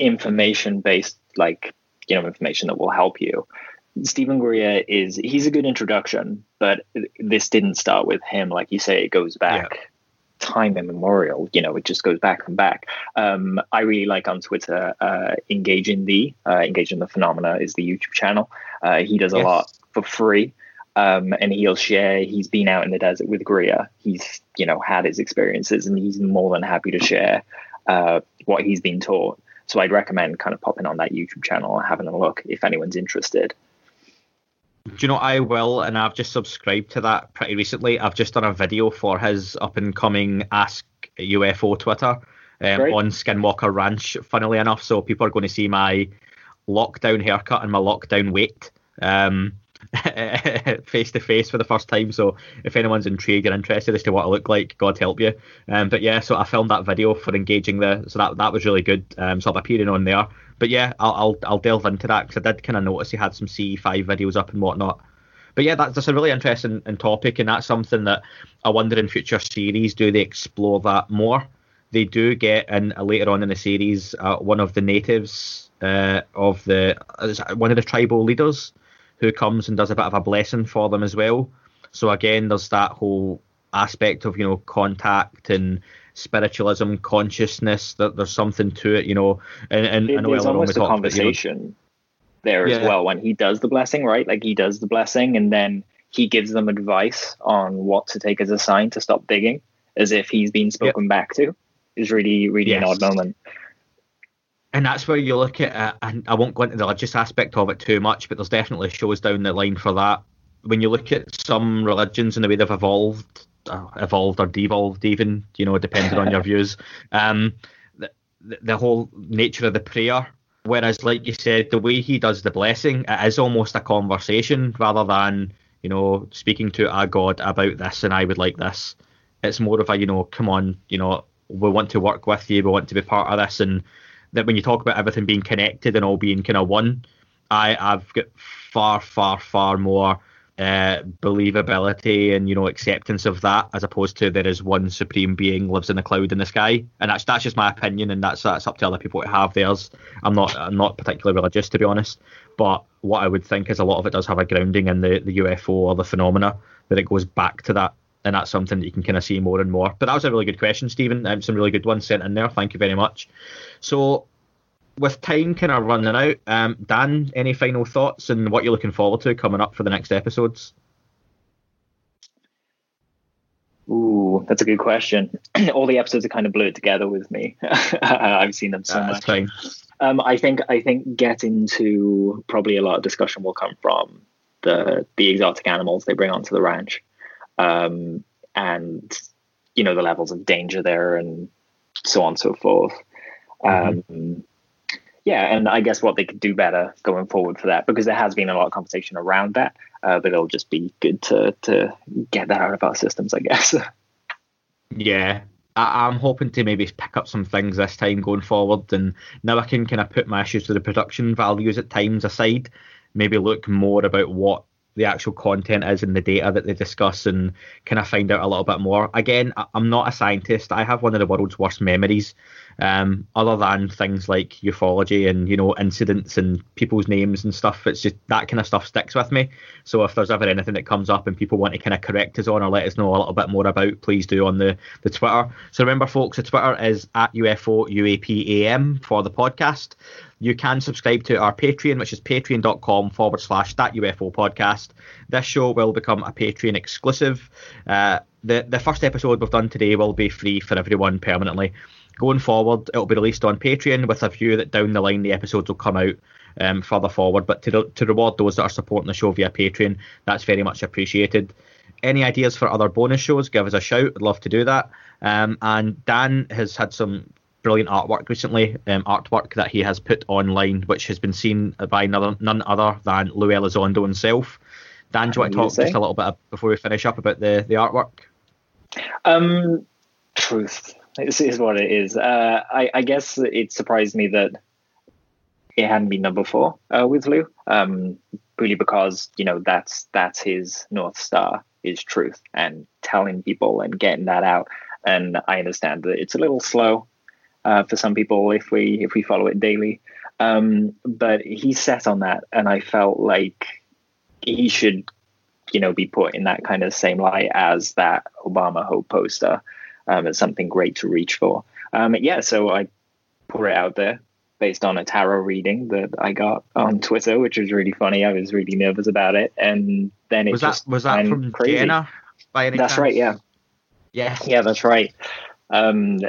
information-based, like, you know, information that will help you. Stephen Greer is he's a good introduction, but this didn't start with him. Like you say, it goes back yeah. time immemorial. You know, it just goes back and back. Um, I really like on Twitter, uh, Engage in the uh, Engage in the Phenomena is the YouTube channel. Uh, he does a yes. lot for free, um, and he'll share. He's been out in the desert with Greer. He's, you know, had his experiences, and he's more than happy to share uh, what he's been taught. So I'd recommend kind of popping on that YouTube channel and having a look if anyone's interested. Do you know, I will, and I've just subscribed to that pretty recently. I've just done a video for his up-and-coming Ask U F O Twitter um, on Skinwalker Ranch, funnily enough, so people are going to see my lockdown haircut and my lockdown weight um face to face for the first time. So if anyone's intrigued and interested as to what I look like, God help you. Um but yeah, so I filmed that video for Engaging the, so that that was really good. Um so I'm appearing on there, but yeah, I'll I'll, I'll delve into that because I did kind of notice he had some C E five videos up and whatnot. But yeah, that's, that's a really interesting and topic, and that's something that I wonder in future series, do they explore that more? They do get in uh, later on in the series uh, one of the natives Uh, of the uh, one of the tribal leaders who comes and does a bit of a blessing for them as well. So again, there's that whole aspect of, you know, contact and spiritualism, consciousness, that there's something to it, you know. And, and it, I know there's almost a conversation about, there as yeah. well when he does the blessing, right? Like he does the blessing and then he gives them advice on what to take as a sign to stop digging, as if he's been spoken yep. back to. It's really, really yes. an odd moment. And that's where you look at it, and I won't go into the religious aspect of it too much, but there's definitely shows down the line for that. When you look at some religions and the way they've evolved, uh, evolved or devolved even, you know, depending on your views, um, the, the whole nature of the prayer, whereas, like you said, the way he does the blessing, it is almost a conversation rather than, you know, speaking to our God about this and I would like this. It's more of a, you know, come on, you know, we want to work with you, we want to be part of this. And that when you talk about everything being connected and all being kind of one, I, I've got far, far, far more uh, believability and, you know, acceptance of that, as opposed to there is one supreme being lives in a cloud in the sky. And that's that's just my opinion, and that's that's up to other people to have theirs. I'm not I'm not particularly religious, to be honest, but what I would think is a lot of it does have a grounding in the, the U F O or the phenomena, that it goes back to that. And that's something that you can kind of see more and more. But that was a really good question, Stephen. Um, some really good ones sent in there. Thank you very much. So with time kind of running out, um, Dan, any final thoughts and what you're looking forward to coming up for the next episodes? Ooh, that's a good question. All the episodes are kind of blurred together with me. I've seen them so uh, much. Fine. Um, I think I think get into probably a lot of discussion will come from the the exotic animals they bring onto the ranch. Um, and, you know, the levels of danger there and so on and so forth. Um, mm-hmm. Yeah, and I guess what they could do better going forward for that, because there has been a lot of conversation around that, uh, but it'll just be good to, to get that out of our systems, I guess. Yeah, I, I'm hoping to maybe pick up some things this time going forward, and now I can kind of put my issues to the production values at times aside, maybe look more about what the actual content is in the data that they discuss and kind of find out a little bit more. Again, I'm not a scientist. I have one of the world's worst memories, um, other than things like ufology and, you know, incidents and people's names and stuff. It's just that kind of stuff sticks with me. So if there's ever anything that comes up and people want to kind of correct us on or let us know a little bit more about, please do on the, the Twitter. So remember, folks, the Twitter is at U F O U A P A M for the podcast. You can subscribe to our Patreon, which is patreon.com forward slash that UFO podcast. This show will become a Patreon exclusive. Uh, the, the first episode we've done today will be free for everyone permanently. Going forward, it'll be released on Patreon with a view that down the line the episodes will come out um, further forward. But to, to reward those that are supporting the show via Patreon, that's very much appreciated. Any ideas for other bonus shows, give us a shout. I'd love to do that. Um, and Dan has had some brilliant artwork recently, um, artwork that he has put online, which has been seen by none, none other than Lou Elizondo himself. Dan, do you want to talk just a little bit before we finish up about the, the artwork? Um, truth is, is what it is. Uh, I, I guess it surprised me that it hadn't been number four uh, with Lou, um, really because, you know, that's that's his North Star, is truth and telling people and getting that out. And I understand that it's a little slow Uh, for some people, if we if we follow it daily, um, but he's set on that, and I felt like he should, you know, be put in that kind of same light as that Obama Hope poster, um, as something great to reach for. Um, yeah, so I put it out there based on a tarot reading that I got on Twitter, which was really funny. I was really nervous about it, and then it was just that was that from crazy. Jenna, by any that's chance? Right, yeah, yeah, yeah, that's right. Um,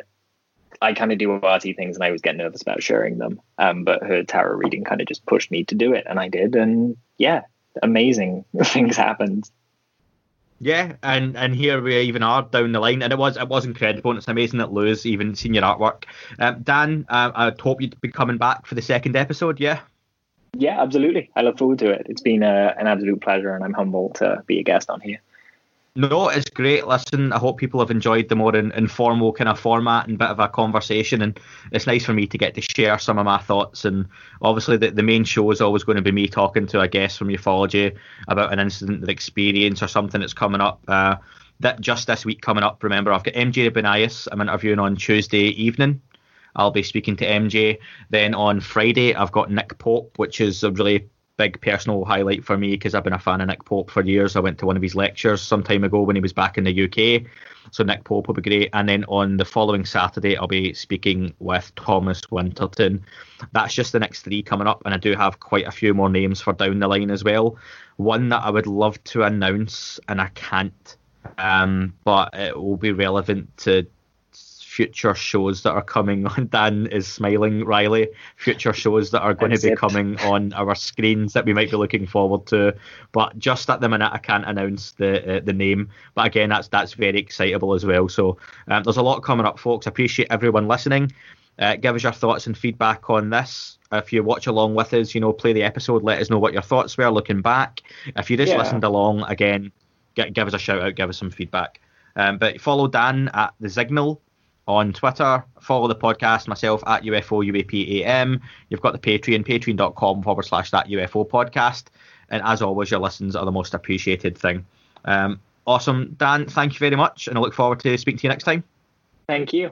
I kind of do arty things and I always get nervous about sharing them. Um, but her tarot reading kind of just pushed me to do it, and I did. And yeah, amazing things happened. Yeah, and, and here we even are down the line, and it was it was incredible, and it's amazing that Lou's even seen your artwork. Um, Dan, uh, I hope you'd be coming back for the second episode, yeah? Yeah, absolutely. I look forward to it. It's been a, an absolute pleasure, and I'm humbled to be a guest on here. No, it's great. Listen, I hope people have enjoyed the more in, informal kind of format and bit of a conversation, and it's nice for me to get to share some of my thoughts. And obviously the, the main show is always going to be me talking to a guest from ufology about an incident or experience or something that's coming up. Uh, that just this week coming up, remember, I've got M J Banias I'm interviewing on Tuesday evening. I'll be speaking to M J. Then on Friday, I've got Nick Pope, which is a really big personal highlight for me because I've been a fan of Nick Pope for years. I went to one of his lectures some time ago when he was back in the U K. So Nick Pope will be great. And then on the following Saturday, I'll be speaking with Thomas Winterton. That's just the next three coming up. And I do have quite a few more names for down the line as well. One that I would love to announce, and I can't, um, but it will be relevant to future shows that are coming on. Dan is smiling, Riley. Future shows that are going to be coming on our screens that we might be looking forward to, but just at the minute I can't announce the uh, the name. But again, that's that's very excitable as well. So um, there's a lot coming up, folks. I appreciate everyone listening. Uh, give us your thoughts and feedback on this. If you watch along with us, you know, play the episode, let us know what your thoughts were looking back. If you just yeah. listened along, again, get, give us a shout out, give us some feedback. Um, but follow Dan at The Zignal on Twitter, follow the podcast, myself at U F O U A P A M. You've got the Patreon, patreon.com forward slash that UFO podcast. And as always, your listens are the most appreciated thing. Um, awesome. Dan, thank you very much. And I look forward to speaking to you next time. Thank you.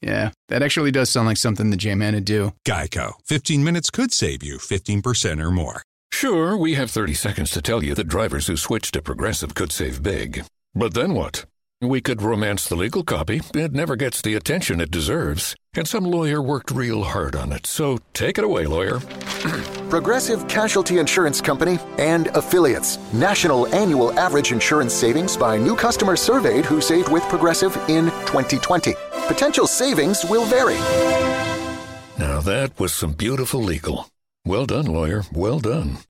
Yeah, that actually does sound like something the J-Man would do. Geico. fifteen minutes could save you fifteen percent or more. Sure, we have thirty seconds to tell you that drivers who switch to Progressive could save big. But then what? We could romance the legal copy. It never gets the attention it deserves. And some lawyer worked real hard on it. So take it away, lawyer. Progressive Casualty Insurance Company and Affiliates. National annual average insurance savings by new customers surveyed who saved with Progressive in twenty twenty. Potential savings will vary. Now that was some beautiful legal. Well done, lawyer. Well done.